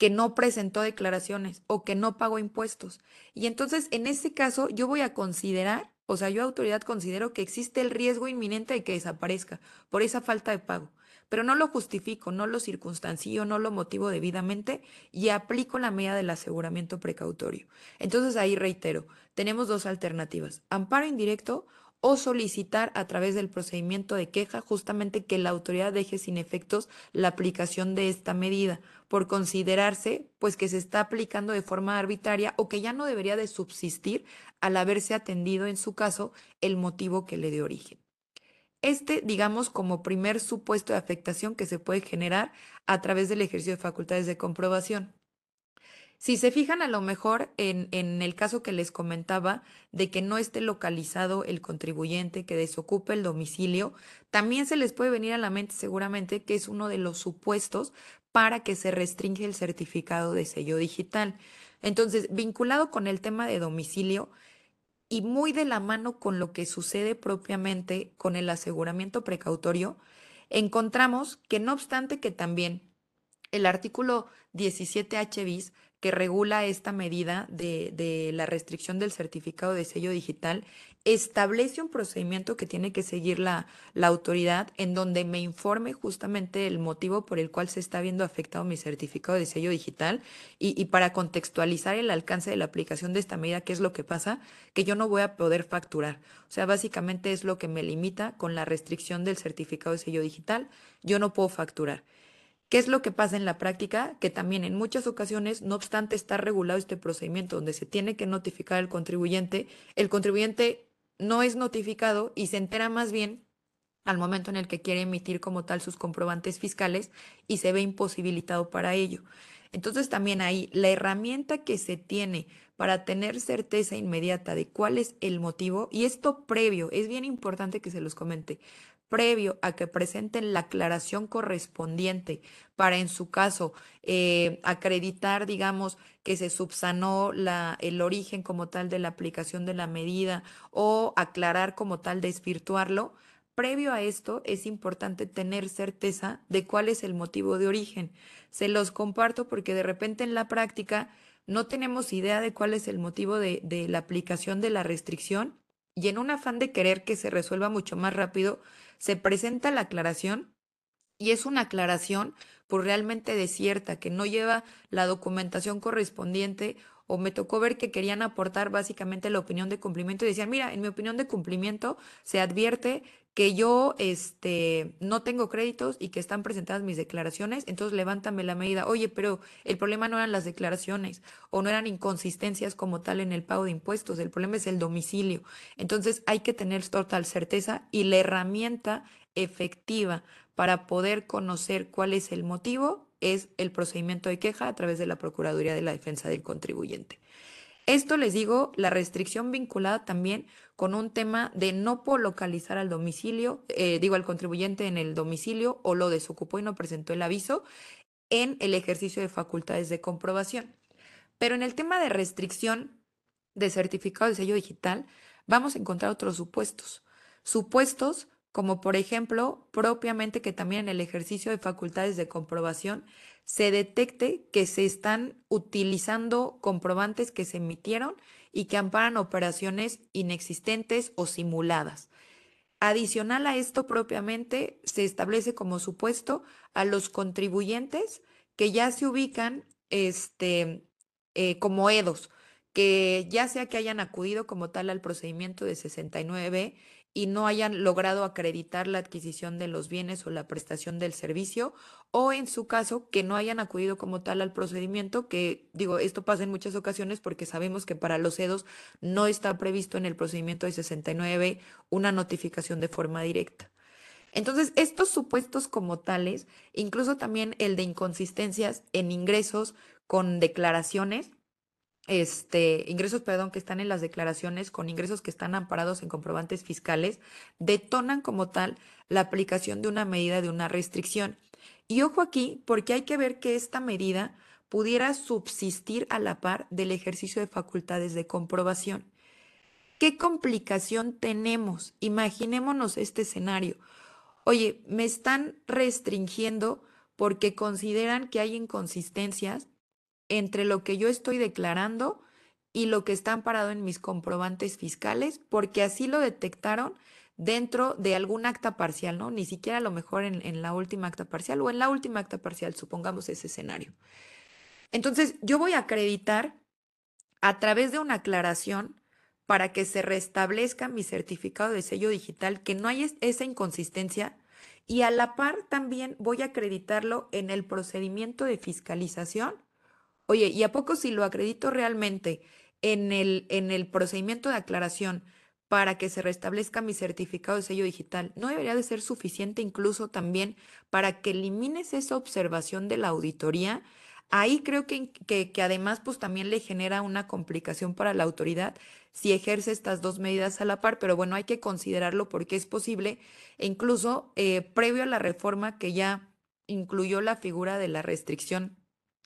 que no presentó declaraciones o que no pagó impuestos. Y entonces, en ese caso, yo voy a considerar, o sea, yo autoridad considero que existe el riesgo inminente de que desaparezca por esa falta de pago, pero no lo justifico, no lo circunstancio, no lo motivo debidamente y aplico la medida del aseguramiento precautorio. Entonces, ahí reitero, tenemos dos alternativas, amparo indirecto o solicitar a través del procedimiento de queja justamente que la autoridad deje sin efectos la aplicación de esta medida por considerarse pues que se está aplicando de forma arbitraria o que ya no debería de subsistir al haberse atendido en su caso el motivo que le dio origen. Este, digamos, como primer supuesto de afectación que se puede generar a través del ejercicio de facultades de comprobación. Si se fijan a lo mejor en, en el caso que les comentaba de que no esté localizado el contribuyente, que desocupe el domicilio, también se les puede venir a la mente seguramente que es uno de los supuestos para que se restringe el certificado de sello digital. Entonces, vinculado con el tema de domicilio y muy de la mano con lo que sucede propiamente con el aseguramiento precautorio, encontramos que no obstante que también el artículo diecisiete H bis que regula esta medida de, de la restricción del certificado de sello digital, establece un procedimiento que tiene que seguir la, la autoridad en donde me informe justamente el motivo por el cual se está viendo afectado mi certificado de sello digital y, y para contextualizar el alcance de la aplicación de esta medida, ¿qué es lo que pasa? Que yo no voy a poder facturar. O sea, básicamente es lo que me limita con la restricción del certificado de sello digital, yo no puedo facturar. ¿Qué es lo que pasa en la práctica? Que también en muchas ocasiones, no obstante estar regulado este procedimiento donde se tiene que notificar al contribuyente, el contribuyente no es notificado y se entera más bien al momento en el que quiere emitir como tal sus comprobantes fiscales y se ve imposibilitado para ello. Entonces también ahí la herramienta que se tiene para tener certeza inmediata de cuál es el motivo, y esto previo, es bien importante que se los comente, previo a que presenten la aclaración correspondiente para, en su caso, eh, acreditar, digamos, que se subsanó la, el origen como tal de la aplicación de la medida o aclarar como tal desvirtuarlo, previo a esto es importante tener certeza de cuál es el motivo de origen. Se los comparto porque de repente en la práctica no tenemos idea de cuál es el motivo de, de la aplicación de la restricción y en un afán de querer que se resuelva mucho más rápido, se presenta la aclaración y es una aclaración pues realmente desierta, que no lleva la documentación correspondiente o me tocó ver que querían aportar básicamente la opinión de cumplimiento y decían, mira, en mi opinión de cumplimiento se advierte que yo este, no tengo créditos y que están presentadas mis declaraciones, entonces levántame la medida. Oye, pero el problema no eran las declaraciones o no eran inconsistencias como tal en el pago de impuestos, el problema es el domicilio. Entonces hay que tener total certeza y la herramienta efectiva para poder conocer cuál es el motivo es el procedimiento de queja a través de la Procuraduría de la Defensa del Contribuyente. Esto les digo, la restricción vinculada también con un tema de no por localizar al domicilio, eh, digo al contribuyente en el domicilio o lo desocupó y no presentó el aviso en el ejercicio de facultades de comprobación. Pero en el tema de restricción de certificado de sello digital vamos a encontrar otros supuestos. Supuestos como por ejemplo propiamente que también en el ejercicio de facultades de comprobación se detecte que se están utilizando comprobantes que se emitieron y que amparan operaciones inexistentes o simuladas. Adicional a esto propiamente se establece como supuesto a los contribuyentes que ya se ubican este, eh, como edos, que ya sea que hayan acudido como tal al procedimiento de sesenta y nueve B y no hayan logrado acreditar la adquisición de los bienes o la prestación del servicio, o en su caso, que no hayan acudido como tal al procedimiento, que digo, esto pasa en muchas ocasiones porque sabemos que para los edos no está previsto en el procedimiento de sesenta y nueve una notificación de forma directa. Entonces, estos supuestos como tales, incluso también el de inconsistencias en ingresos con declaraciones, Este, ingresos, perdón, que están en las declaraciones con ingresos que están amparados en comprobantes fiscales, detonan como tal la aplicación de una medida de una restricción. Y ojo aquí, porque hay que ver que esta medida pudiera subsistir a la par del ejercicio de facultades de comprobación. ¿Qué complicación tenemos? Imaginémonos este escenario. Oye, me están restringiendo porque consideran que hay inconsistencias entre lo que yo estoy declarando y lo que está amparado en mis comprobantes fiscales, porque así lo detectaron dentro de algún acta parcial, ¿no? Ni siquiera a lo mejor en, en la última acta parcial o en la última acta parcial, supongamos ese escenario. Entonces, yo voy a acreditar a través de una aclaración para que se restablezca mi certificado de sello digital, que no hay esa inconsistencia, y a la par también voy a acreditarlo en el procedimiento de fiscalización. Oye, ¿y a poco si lo acredito realmente en el, en el procedimiento de aclaración para que se restablezca mi certificado de sello digital? ¿No debería de ser suficiente incluso también para que elimines esa observación de la auditoría? Ahí creo que, que, que además pues también le genera una complicación para la autoridad si ejerce estas dos medidas a la par, pero bueno, hay que considerarlo porque es posible, e incluso eh, previo a la reforma que ya incluyó la figura de la restricción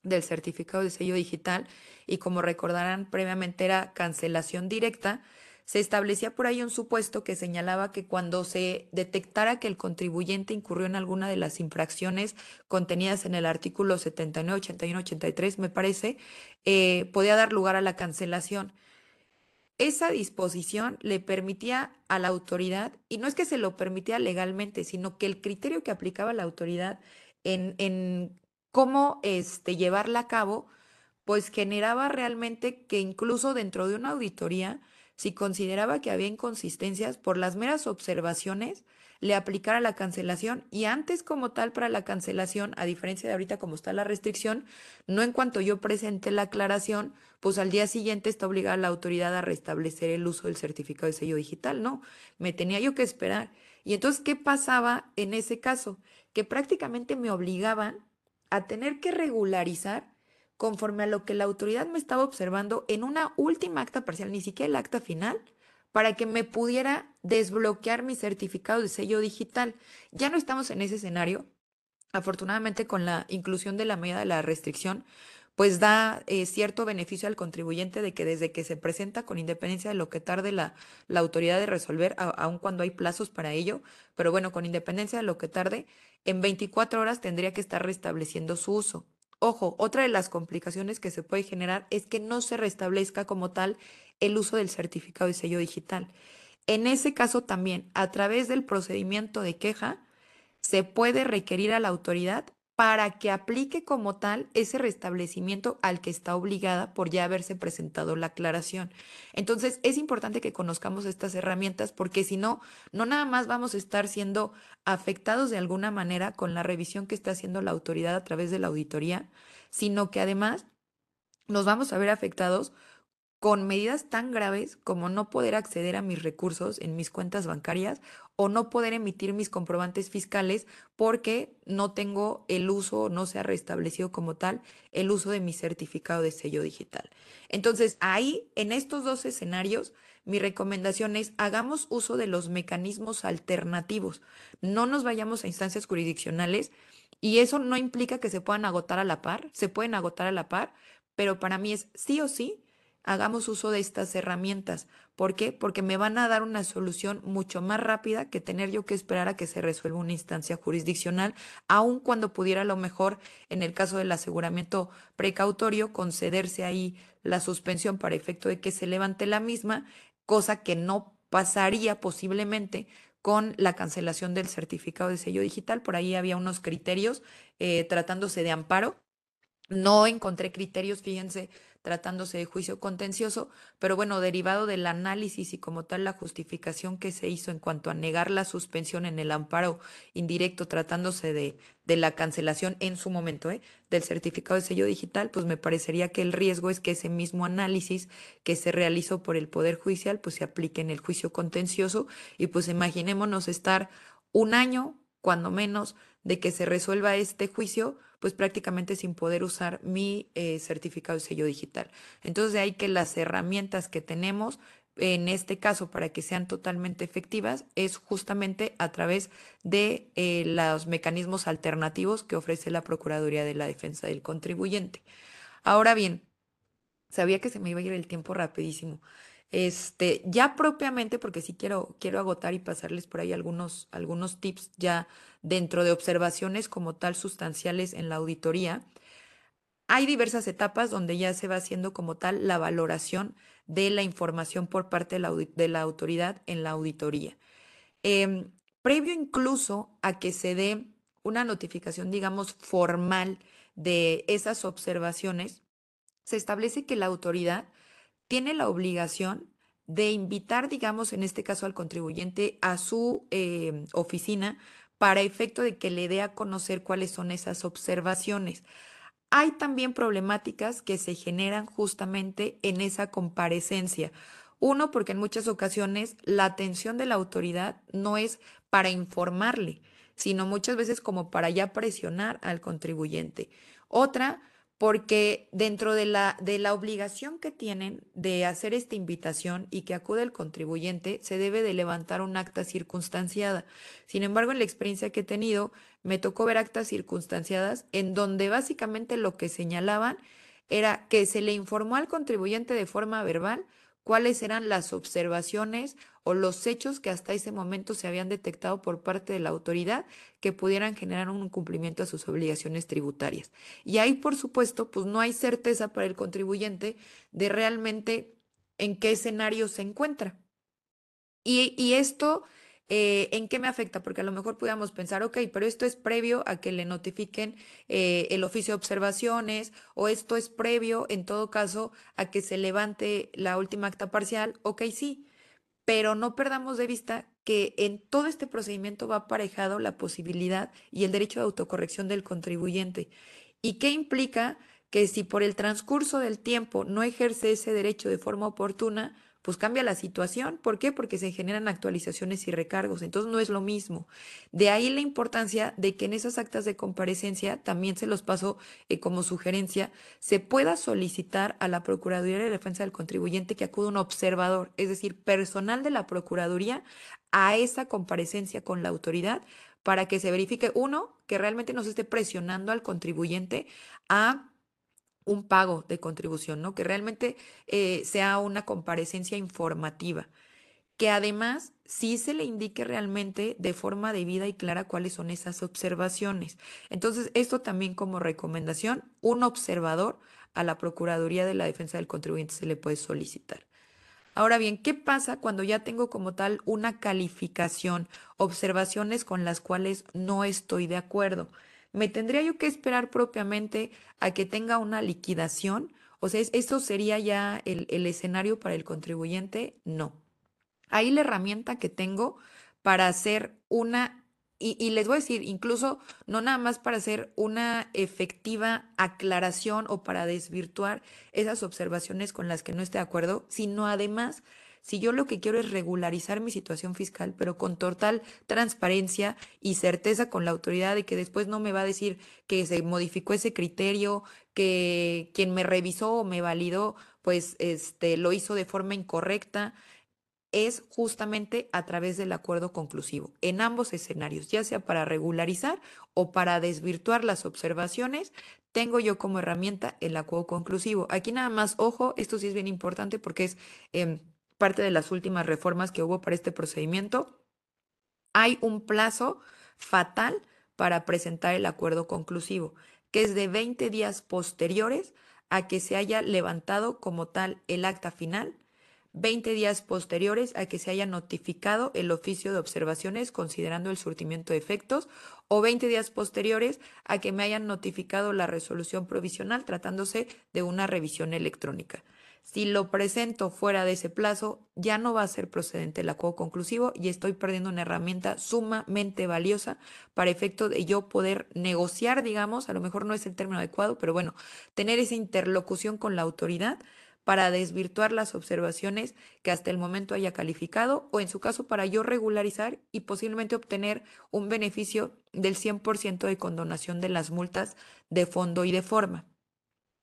del certificado de sello digital y como recordarán previamente era cancelación directa, se establecía por ahí un supuesto que señalaba que cuando se detectara que el contribuyente incurrió en alguna de las infracciones contenidas en el artículo setenta y nueve, ochenta y uno, ochenta y tres, me parece, eh, podía dar lugar a la cancelación. Esa disposición le permitía a la autoridad, y no es que se lo permitía legalmente, sino que el criterio que aplicaba la autoridad en... en cómo este, llevarla a cabo, pues generaba realmente que incluso dentro de una auditoría, si consideraba que había inconsistencias por las meras observaciones, le aplicara la cancelación y antes como tal para la cancelación, a diferencia de ahorita como está la restricción, no en cuanto yo presente la aclaración, pues al día siguiente está obligada la autoridad a restablecer el uso del certificado de sello digital, no, me tenía yo que esperar. Y entonces, ¿qué pasaba en ese caso? Que prácticamente me obligaban a tener que regularizar conforme a lo que la autoridad me estaba observando en una última acta parcial, ni siquiera el acta final, para que me pudiera desbloquear mi certificado de sello digital. Ya no estamos en ese escenario. Afortunadamente, con la inclusión de la medida de la restricción, pues da eh, cierto beneficio al contribuyente de que desde que se presenta, con independencia de lo que tarde la, la autoridad de resolver, a, aun cuando hay plazos para ello, pero bueno, con independencia de lo que tarde, en veinticuatro horas tendría que estar restableciendo su uso. Ojo, otra de las complicaciones que se puede generar es que no se restablezca como tal el uso del certificado de sello digital. En ese caso también, a través del procedimiento de queja, se puede requerir a la autoridad para que aplique como tal ese restablecimiento al que está obligada por ya haberse presentado la aclaración. Entonces, es importante que conozcamos estas herramientas porque si no, no nada más vamos a estar siendo afectados de alguna manera con la revisión que está haciendo la autoridad a través de la auditoría, sino que además nos vamos a ver afectados con medidas tan graves como no poder acceder a mis recursos en mis cuentas bancarias o no poder emitir mis comprobantes fiscales porque no tengo el uso, no se ha restablecido como tal el uso de mi certificado de sello digital. Entonces, ahí, en estos dos escenarios, mi recomendación es hagamos uso de los mecanismos alternativos. No nos vayamos a instancias jurisdiccionales y eso no implica que se puedan agotar a la par, se pueden agotar a la par, pero para mí es sí o sí, hagamos uso de estas herramientas. ¿Por qué? Porque me van a dar una solución mucho más rápida que tener yo que esperar a que se resuelva una instancia jurisdiccional, aun cuando pudiera a lo mejor, en el caso del aseguramiento precautorio, concederse ahí la suspensión para efecto de que se levante la misma, cosa que no pasaría posiblemente con la cancelación del certificado de sello digital. Por ahí había unos criterios eh, tratándose de amparo. No encontré criterios, fíjense, tratándose de juicio contencioso, pero bueno, derivado del análisis y como tal la justificación que se hizo en cuanto a negar la suspensión en el amparo indirecto tratándose de, de la cancelación en su momento ¿eh? del certificado de sello digital, pues me parecería que el riesgo es que ese mismo análisis que se realizó por el Poder Judicial pues se aplique en el juicio contencioso y pues imaginémonos estar un año, cuando menos, de que se resuelva este juicio, pues prácticamente sin poder usar mi eh, certificado de sello digital. Entonces, de ahí que las herramientas que tenemos, en este caso, para que sean totalmente efectivas, es justamente a través de eh, los mecanismos alternativos que ofrece la Procuraduría de la Defensa del Contribuyente. Ahora bien, sabía que se me iba a ir el tiempo rapidísimo. Este, ya propiamente, porque sí quiero, quiero agotar y pasarles por ahí algunos, algunos tips ya dentro de observaciones como tal sustanciales en la auditoría, hay diversas etapas donde ya se va haciendo como tal la valoración de la información por parte de la, de la autoridad en la auditoría. Eh, previo incluso a que se dé una notificación, digamos, formal de esas observaciones, se establece que la autoridad tiene la obligación de invitar, digamos, en este caso al contribuyente a su eh, oficina para efecto de que le dé a conocer cuáles son esas observaciones. Hay también problemáticas que se generan justamente en esa comparecencia. Uno, porque en muchas ocasiones la atención de la autoridad no es para informarle, sino muchas veces como para ya presionar al contribuyente. Otra, porque dentro de la, de la obligación que tienen de hacer esta invitación y que acude el contribuyente, se debe de levantar un acta circunstanciada. Sin embargo, en la experiencia que he tenido, me tocó ver actas circunstanciadas en donde básicamente lo que señalaban era que se le informó al contribuyente de forma verbal cuáles eran las observaciones o los hechos que hasta ese momento se habían detectado por parte de la autoridad que pudieran generar un incumplimiento a sus obligaciones tributarias. Y ahí, por supuesto, pues no hay certeza para el contribuyente de realmente en qué escenario se encuentra. Y, y esto, eh, ¿en qué me afecta? Porque a lo mejor pudiéramos pensar, ok, pero esto es previo a que le notifiquen eh, el oficio de observaciones, o esto es previo, en todo caso, a que se levante la última acta parcial. Ok, sí. Pero no perdamos de vista que en todo este procedimiento va aparejado la posibilidad y el derecho de autocorrección del contribuyente. ¿Y qué implica? Que si por el transcurso del tiempo no ejerce ese derecho de forma oportuna, pues cambia la situación. ¿Por qué? Porque se generan actualizaciones y recargos. Entonces no es lo mismo. De ahí la importancia de que en esas actas de comparecencia, también se los paso eh, como sugerencia, se pueda solicitar a la Procuraduría de la Defensa del Contribuyente que acude un observador, es decir, personal de la Procuraduría, a esa comparecencia con la autoridad para que se verifique, uno, que realmente no se esté presionando al contribuyente a un pago de contribución, ¿no? Que realmente eh, sea una comparecencia informativa, que además sí se le indique realmente de forma debida y clara cuáles son esas observaciones. Entonces, esto también como recomendación, un observador a la Procuraduría de la Defensa del Contribuyente se le puede solicitar. Ahora bien, ¿qué pasa cuando ya tengo como tal una calificación, observaciones con las cuales no estoy de acuerdo? ¿Me tendría yo que esperar propiamente a que tenga una liquidación? O sea, ¿esto sería ya el, el escenario para el contribuyente? No. Ahí la herramienta que tengo para hacer una, y, y les voy a decir, incluso no nada más para hacer una efectiva aclaración o para desvirtuar esas observaciones con las que no esté de acuerdo, sino además, si yo lo que quiero es regularizar mi situación fiscal, pero con total transparencia y certeza con la autoridad de que después no me va a decir que se modificó ese criterio, que quien me revisó o me validó, pues este, lo hizo de forma incorrecta, es justamente a través del acuerdo conclusivo, en ambos escenarios, ya sea para regularizar o para desvirtuar las observaciones, tengo yo como herramienta el acuerdo conclusivo. Aquí nada más, ojo, esto sí es bien importante porque es Eh, parte de las últimas reformas que hubo para este procedimiento, hay un plazo fatal para presentar el acuerdo conclusivo, que es de veinte días posteriores a que se haya levantado como tal el acta final, veinte días posteriores a que se haya notificado el oficio de observaciones considerando el surtimiento de efectos o veinte días posteriores a que me hayan notificado la resolución provisional tratándose de una revisión electrónica. Si lo presento fuera de ese plazo, ya no va a ser procedente el acuerdo conclusivo y estoy perdiendo una herramienta sumamente valiosa para efecto de yo poder negociar, digamos, a lo mejor no es el término adecuado, pero bueno, tener esa interlocución con la autoridad para desvirtuar las observaciones que hasta el momento haya calificado o en su caso para yo regularizar y posiblemente obtener un beneficio del cien por ciento de condonación de las multas de fondo y de forma.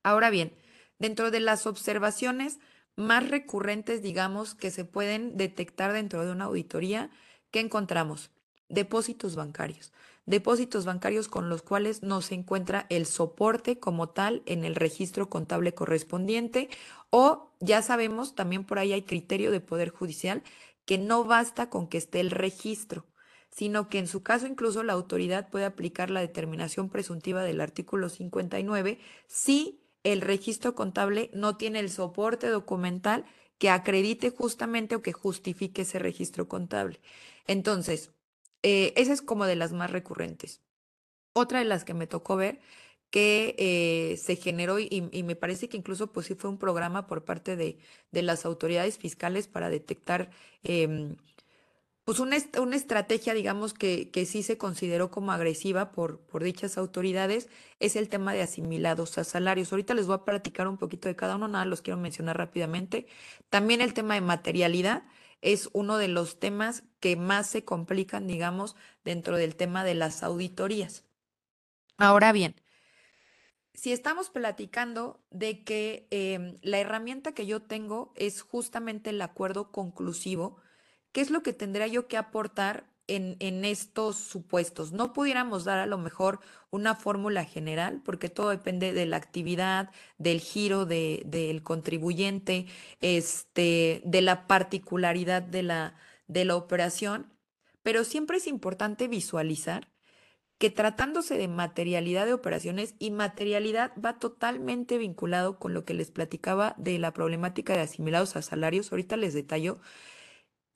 Ahora bien, dentro de las observaciones más recurrentes, digamos, que se pueden detectar dentro de una auditoría, ¿qué encontramos? Depósitos bancarios. Depósitos bancarios con los cuales no se encuentra el soporte como tal en el registro contable correspondiente o ya sabemos, también por ahí hay criterio de Poder Judicial, que no basta con que esté el registro, sino que en su caso incluso la autoridad puede aplicar la determinación presuntiva del artículo cincuenta y nueve si el registro contable no tiene el soporte documental que acredite justamente o que justifique ese registro contable. Entonces, eh, esa es como de las más recurrentes. Otra de las que me tocó ver que eh, se generó y, y me parece que incluso pues sí fue un programa por parte de, de las autoridades fiscales para detectar eh, pues una, una estrategia, digamos, que, que sí se consideró como agresiva por, por dichas autoridades, es el tema de asimilados a salarios. Ahorita les voy a platicar un poquito de cada uno, nada, los quiero mencionar rápidamente. También el tema de materialidad es uno de los temas que más se complican, digamos, dentro del tema de las auditorías. Ahora bien, si estamos platicando de que eh, la herramienta que yo tengo es justamente el acuerdo conclusivo, ¿qué es lo que tendría yo que aportar en, en estos supuestos? No pudiéramos dar a lo mejor una fórmula general, porque todo depende de la actividad, del giro de, del contribuyente, este, de la particularidad de la, de la operación, pero siempre es importante visualizar que tratándose de materialidad de operaciones y materialidad va totalmente vinculado con lo que les platicaba de la problemática de asimilados a salarios, ahorita les detallo.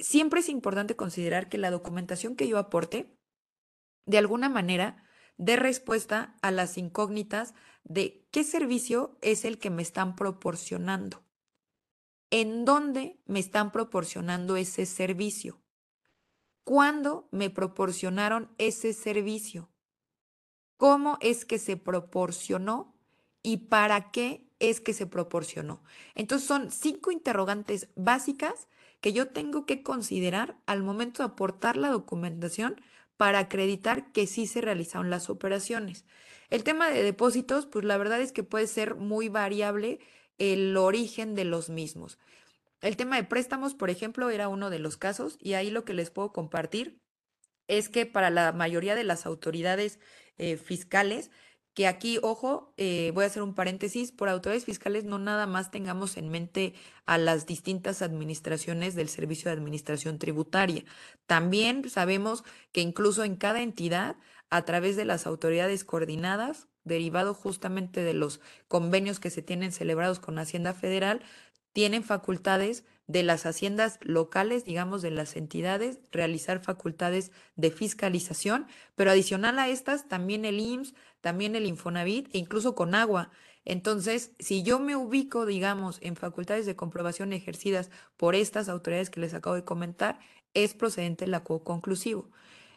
Siempre es importante considerar que la documentación que yo aporte, de alguna manera, dé respuesta a las incógnitas de qué servicio es el que me están proporcionando, en dónde me están proporcionando ese servicio, cuándo me proporcionaron ese servicio, cómo es que se proporcionó y para qué es que se proporcionó. Entonces son cinco interrogantes básicas que yo tengo que considerar al momento de aportar la documentación para acreditar que sí se realizaron las operaciones. El tema de depósitos, pues la verdad es que puede ser muy variable el origen de los mismos. El tema de préstamos, por ejemplo, era uno de los casos, y ahí lo que les puedo compartir es que para la mayoría de las autoridades eh, fiscales, que aquí, ojo, eh, voy a hacer un paréntesis, por autoridades fiscales no nada más tengamos en mente a las distintas administraciones del Servicio de Administración Tributaria. También sabemos que incluso en cada entidad, a través de las autoridades coordinadas, derivado justamente de los convenios que se tienen celebrados con Hacienda Federal, tienen facultades de las haciendas locales, digamos, de las entidades, realizar facultades de fiscalización, pero adicional a estas también el I M S S, también el Infonavit e incluso CONAGUA. Entonces, si yo me ubico, digamos, en facultades de comprobación ejercidas por estas autoridades que les acabo de comentar, es procedente el acuerdo conclusivo.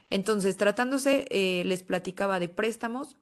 Entonces, tratándose, eh, les platicaba de préstamos.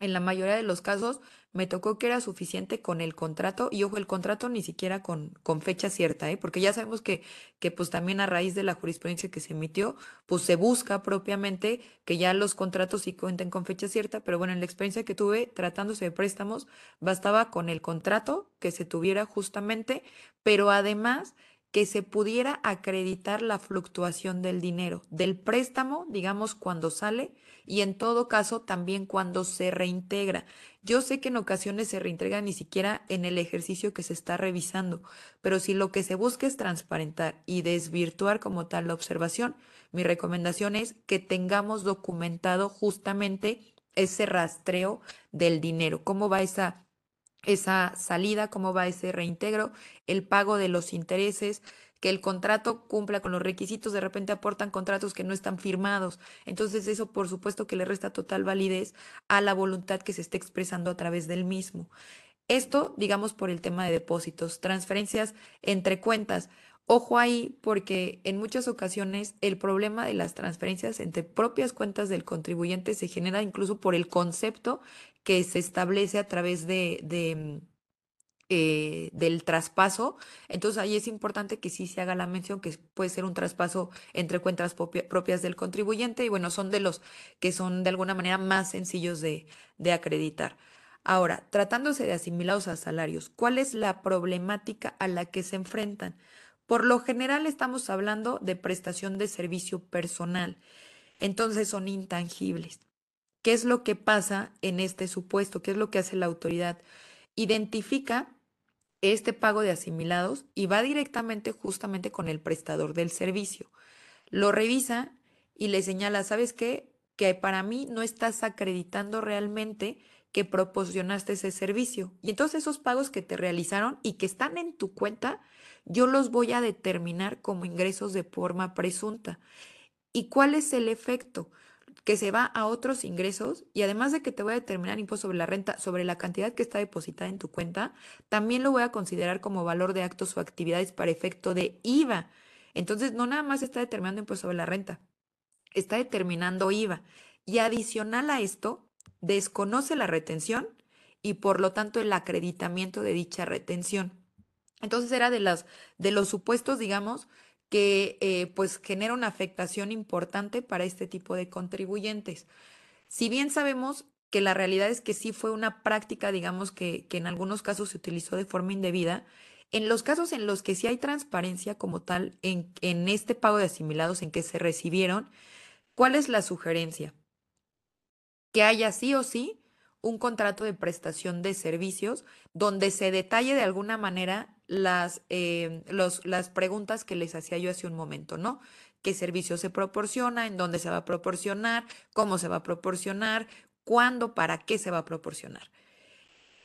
En la mayoría de los casos me tocó que era suficiente con el contrato, y ojo, el contrato ni siquiera con, con fecha cierta, ¿eh? Porque ya sabemos que, que pues también a raíz de la jurisprudencia que se emitió, pues se busca propiamente que ya los contratos sí cuenten con fecha cierta, pero bueno, en la experiencia que tuve tratándose de préstamos, bastaba con el contrato que se tuviera justamente, pero además que se pudiera acreditar la fluctuación del dinero, del préstamo, digamos, cuando sale, y en todo caso también cuando se reintegra. Yo sé que en ocasiones se reintegra ni siquiera en el ejercicio que se está revisando, pero si lo que se busca es transparentar y desvirtuar como tal la observación, mi recomendación es que tengamos documentado justamente ese rastreo del dinero, cómo va esa esa salida, cómo va ese reintegro, el pago de los intereses, que el contrato cumpla con los requisitos, de repente aportan contratos que no están firmados. Entonces eso por supuesto que le resta total validez a la voluntad que se esté expresando a través del mismo. Esto, digamos, por el tema de depósitos, transferencias entre cuentas. Ojo ahí, porque en muchas ocasiones el problema de las transferencias entre propias cuentas del contribuyente se genera incluso por el concepto que se establece a través de, de, eh, del traspaso. Entonces ahí es importante que sí se haga la mención que puede ser un traspaso entre cuentas propias del contribuyente, y bueno, son de los que son de alguna manera más sencillos de, de acreditar. Ahora, tratándose de asimilados a salarios, ¿cuál es la problemática a la que se enfrentan? Por lo general estamos hablando de prestación de servicio personal, entonces son intangibles. ¿Qué es lo que pasa en este supuesto? ¿Qué es lo que hace la autoridad? Identifica este pago de asimilados y va directamente justamente con el prestador del servicio. Lo revisa y le señala, ¿sabes qué? Que para mí no estás acreditando realmente que proporcionaste ese servicio. Y entonces esos pagos que te realizaron y que están en tu cuenta, yo los voy a determinar como ingresos de forma presunta. ¿Y cuál es el efecto? Que se va a otros ingresos, y además de que te voy a determinar impuesto sobre la renta sobre la cantidad que está depositada en tu cuenta, también lo voy a considerar como valor de actos o actividades para efecto de I V A. Entonces, no nada más está determinando impuesto sobre la renta, está determinando I V A. Y adicional a esto, desconoce la retención y por lo tanto el acreditamiento de dicha retención. Entonces, era de, las, de los supuestos, digamos, que eh, pues genera una afectación importante para este tipo de contribuyentes. Si bien sabemos que la realidad es que sí fue una práctica, digamos, que, que en algunos casos se utilizó de forma indebida, en los casos en los que sí hay transparencia como tal en, en este pago de asimilados en que se recibieron, ¿cuál es la sugerencia? Que haya sí o sí un contrato de prestación de servicios donde se detalle de alguna manera Las, eh, los, las preguntas que les hacía yo hace un momento, ¿no? ¿Qué servicio se proporciona? ¿En dónde se va a proporcionar? ¿Cómo se va a proporcionar? ¿Cuándo? ¿Para qué se va a proporcionar?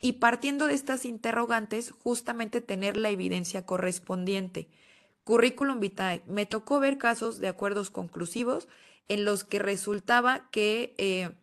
Y partiendo de estas interrogantes, justamente tener la evidencia correspondiente. Curriculum vitae. Me tocó ver casos de acuerdos conclusivos en los que resultaba que eh,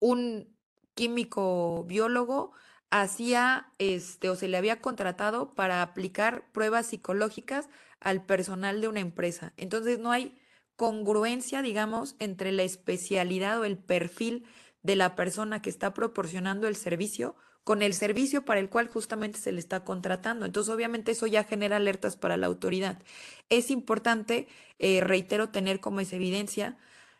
un químico biólogo hacía este o se le había contratado para aplicar pruebas psicológicas al personal de una empresa. Entonces no hay congruencia, digamos, entre la especialidad o el perfil de la persona que está proporcionando el servicio con el servicio para el cual justamente se le está contratando. Entonces, obviamente, eso ya genera alertas para la autoridad. Es importante, eh, reitero, tener como es evidencia,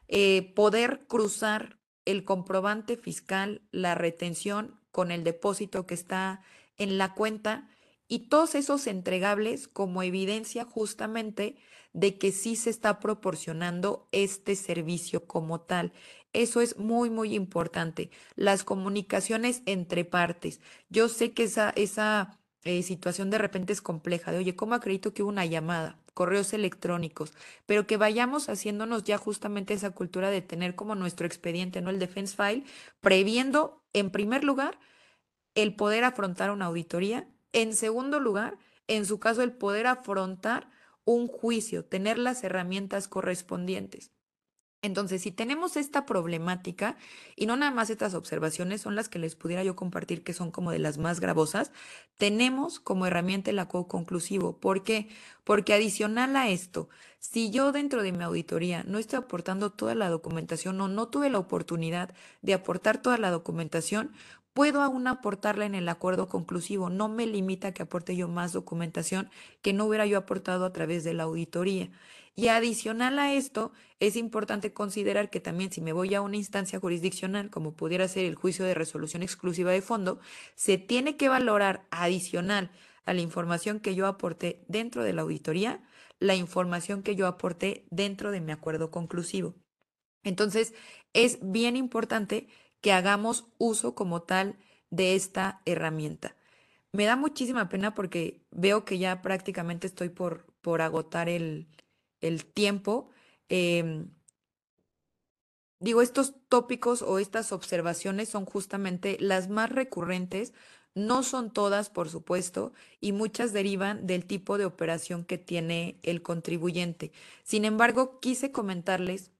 eh, poder cruzar el comprobante fiscal, la retención con el depósito que está en la cuenta y todos esos entregables como evidencia justamente de que sí se está proporcionando este servicio como tal. Eso es muy, muy importante. Las comunicaciones entre partes. Yo sé que esa, esa eh, situación de repente es compleja, de oye, ¿cómo acredito que hubo una llamada? Correos electrónicos, pero que vayamos haciéndonos ya justamente esa cultura de tener como nuestro expediente, ¿no? El defense file, previendo, en primer lugar, el poder afrontar una auditoría. En segundo lugar, en su caso, el poder afrontar un juicio, tener las herramientas correspondientes. Entonces, si tenemos esta problemática, y no nada más estas observaciones son las que les pudiera yo compartir que son como de las más gravosas, tenemos como herramienta el acuerdo conclusivo. ¿Por qué? Porque adicional a esto, si yo dentro de mi auditoría no estoy aportando toda la documentación o no tuve la oportunidad de aportar toda la documentación, puedo aún aportarla en el acuerdo conclusivo. No me limita a que aporte yo más documentación que no hubiera yo aportado a través de la auditoría. Y adicional a esto, es importante considerar que también si me voy a una instancia jurisdiccional, como pudiera ser el juicio de resolución exclusiva de fondo, se tiene que valorar adicional a la información que yo aporté dentro de la auditoría, la información que yo aporté dentro de mi acuerdo conclusivo. Entonces, es bien importante que hagamos uso como tal de esta herramienta. Me da muchísima pena porque veo que ya prácticamente estoy por, por agotar el, el tiempo. Eh, digo, estos tópicos o estas observaciones son justamente las más recurrentes. No son todas, por supuesto, y muchas derivan del tipo de operación que tiene el contribuyente. Sin embargo, quise comentarles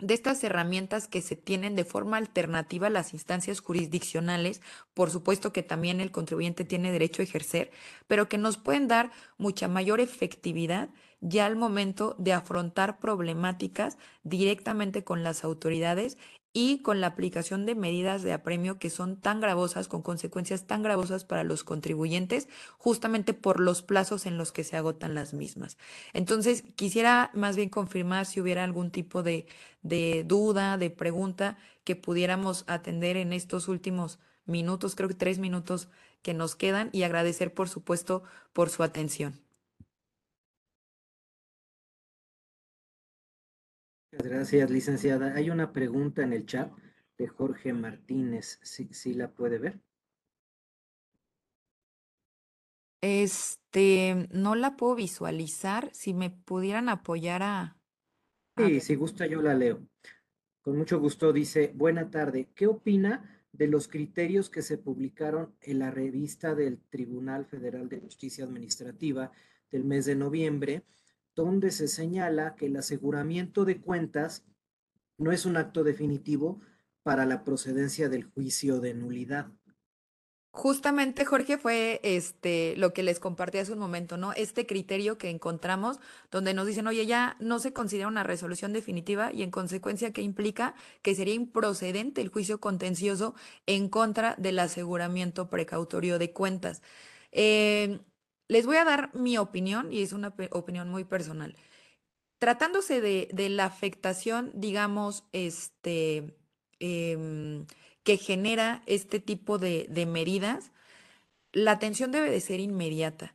de estas herramientas que se tienen de forma alternativa a las instancias jurisdiccionales, por supuesto que también el contribuyente tiene derecho a ejercer, pero que nos pueden dar mucha mayor efectividad ya al momento de afrontar problemáticas directamente con las autoridades y con la aplicación de medidas de apremio que son tan gravosas, con consecuencias tan gravosas para los contribuyentes, justamente por los plazos en los que se agotan las mismas. Entonces, quisiera más bien confirmar si hubiera algún tipo de, de duda, de pregunta que pudiéramos atender en estos últimos minutos, creo que tres minutos que nos quedan, y agradecer, por supuesto, por su atención. Gracias, licenciada. Hay una pregunta en el chat de Jorge Martínez, si, si la puede ver. Este, no la puedo visualizar, si me pudieran apoyar a... a... Sí, si gusta yo la leo. Con mucho gusto dice, buena tarde, ¿qué opina de los criterios que se publicaron en la revista del Tribunal Federal de Justicia Administrativa del mes de noviembre? Donde se señala que el aseguramiento de cuentas no es un acto definitivo para la procedencia del juicio de nulidad. Justamente, Jorge, fue este lo que les compartí hace un momento, ¿no? Este criterio que encontramos donde nos dicen, oye, ya no se considera una resolución definitiva y en consecuencia que implica que sería improcedente el juicio contencioso en contra del aseguramiento precautorio de cuentas. Eh, Les voy a dar mi opinión, y es una opinión muy personal. Tratándose de, de la afectación, digamos, este, eh, que genera este tipo de, de medidas, la atención debe de ser inmediata.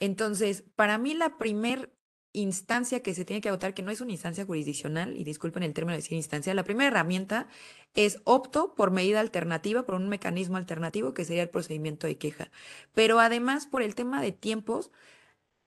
Entonces, para mí la primer instancia que se tiene que agotar, que no es una instancia jurisdiccional, y disculpen el término de decir instancia, la primera herramienta es opto por medida alternativa, por un mecanismo alternativo que sería el procedimiento de queja. Pero además, por el tema de tiempos,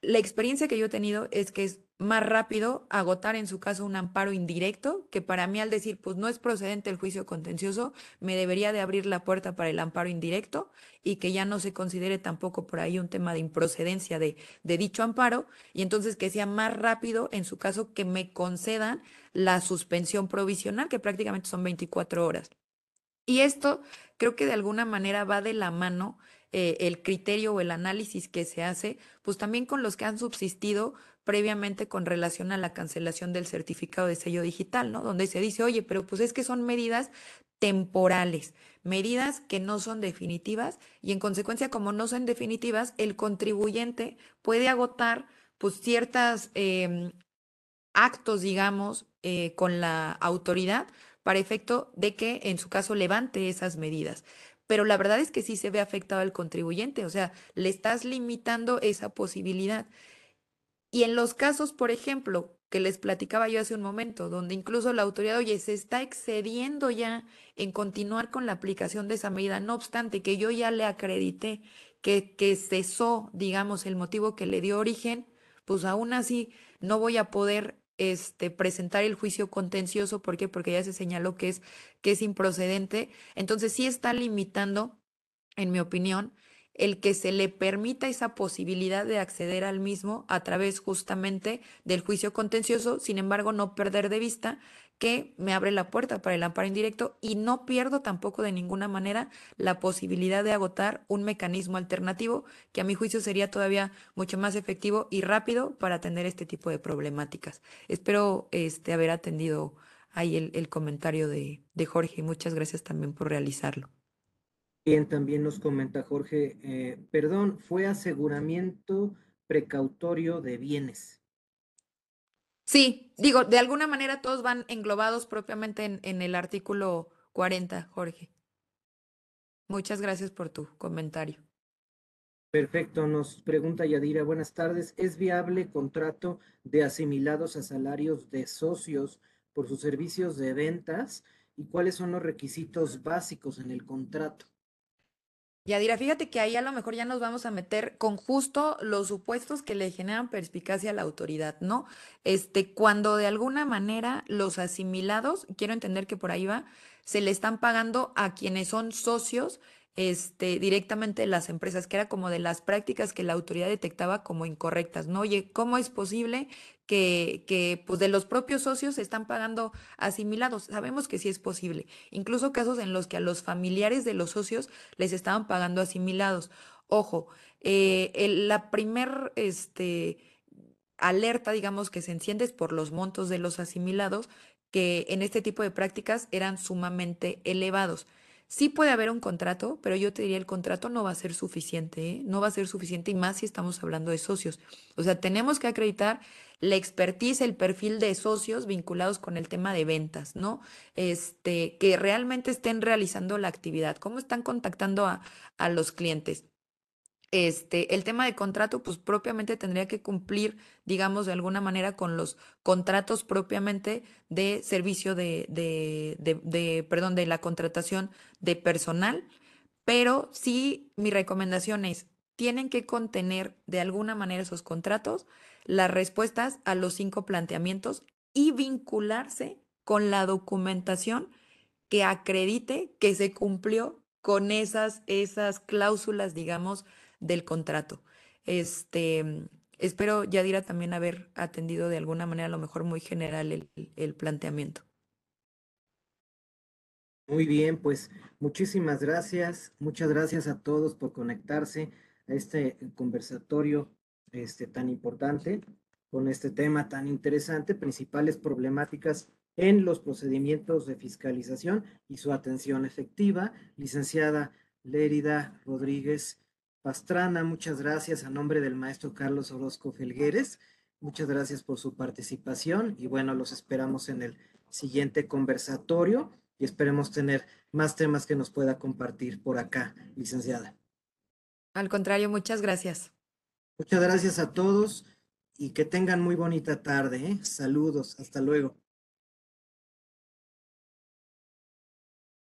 la experiencia que yo he tenido es que es más rápido agotar en su caso un amparo indirecto, que para mí al decir, pues no es procedente el juicio contencioso, me debería de abrir la puerta para el amparo indirecto y que ya no se considere tampoco por ahí un tema de improcedencia de, de dicho amparo, y entonces que sea más rápido en su caso que me concedan la suspensión provisional, que prácticamente son veinticuatro horas. Y esto creo que de alguna manera va de la mano eh, el criterio o el análisis que se hace, pues también con los que han subsistido previamente con relación a la cancelación del certificado de sello digital, ¿no? Donde se dice, oye, pero pues es que son medidas temporales, medidas que no son definitivas y en consecuencia, como no son definitivas, el contribuyente puede agotar pues ciertas eh, actos, digamos, eh, con la autoridad para efecto de que en su caso levante esas medidas. Pero la verdad es que sí se ve afectado al contribuyente, o sea, le estás limitando esa posibilidad. Y en los casos, por ejemplo, que les platicaba yo hace un momento, donde incluso la autoridad, oye, se está excediendo ya en continuar con la aplicación de esa medida, no obstante que yo ya le acredité que, que cesó, digamos, el motivo que le dio origen, pues aún así no voy a poder este, presentar el juicio contencioso. ¿Por qué? Porque ya se señaló que es, que es improcedente. Entonces sí está limitando, en mi opinión, el que se le permita esa posibilidad de acceder al mismo a través justamente del juicio contencioso. Sin embargo, no perder de vista que me abre la puerta para el amparo indirecto y no pierdo tampoco de ninguna manera la posibilidad de agotar un mecanismo alternativo que a mi juicio sería todavía mucho más efectivo y rápido para atender este tipo de problemáticas. Espero este, haber atendido ahí el, el comentario de, de Jorge y muchas gracias también por realizarlo. Bien, también nos comenta Jorge, eh, perdón, fue aseguramiento precautorio de bienes. Sí, digo, de alguna manera todos van englobados propiamente en, en el artículo cuarenta, Jorge. Muchas gracias por tu comentario. Perfecto, nos pregunta Yadira, buenas tardes, ¿es viable contrato de asimilados a salarios de socios por sus servicios de ventas? ¿Y cuáles son los requisitos básicos en el contrato? Yadira, fíjate que ahí a lo mejor ya nos vamos a meter con justo los supuestos que le generan perspicacia a la autoridad, ¿no? Este, cuando de alguna manera los asimilados, quiero entender que por ahí va, se le están pagando a quienes son socios este, directamente de las empresas, que era como de las prácticas que la autoridad detectaba como incorrectas, ¿no? Oye, ¿cómo es posible que, que pues de los propios socios se están pagando asimilados? Sabemos que sí es posible. Incluso casos en los que a los familiares de los socios les estaban pagando asimilados. Ojo, eh, el, la primer este, alerta, digamos, que se enciende es por los montos de los asimilados, que en este tipo de prácticas eran sumamente elevados. Sí puede haber un contrato, pero yo te diría el contrato no va a ser suficiente, ¿eh? No va a ser suficiente y más si estamos hablando de socios. O sea, tenemos que acreditar la expertise, el perfil de socios vinculados con el tema de ventas, ¿no? Este, que realmente estén realizando la actividad, cómo están contactando a, a los clientes. Este, el tema de contrato, pues propiamente tendría que cumplir, digamos, de alguna manera con los contratos propiamente de servicio de, de, de, de perdón, de la contratación de personal, pero sí mi recomendación es, tienen que contener de alguna manera esos contratos, las respuestas a los cinco planteamientos y vincularse con la documentación que acredite que se cumplió con esas, esas cláusulas, digamos, del contrato. Este, espero, Yadira, también haber atendido de alguna manera, a lo mejor muy general, el, el planteamiento. Muy bien, pues muchísimas gracias. Muchas gracias a todos por conectarse a este conversatorio este, tan importante, con este tema tan interesante, principales problemáticas en los procedimientos de fiscalización y su atención efectiva. Licenciada Lérida Rodríguez Pastrana, muchas gracias a nombre del maestro Carlos Orozco Felguérez. Muchas gracias por su participación y bueno, los esperamos en el siguiente conversatorio y esperemos tener más temas que nos pueda compartir por acá, licenciada. Al contrario, muchas gracias. Muchas gracias a todos y que tengan muy bonita tarde, ¿eh? Saludos, hasta luego.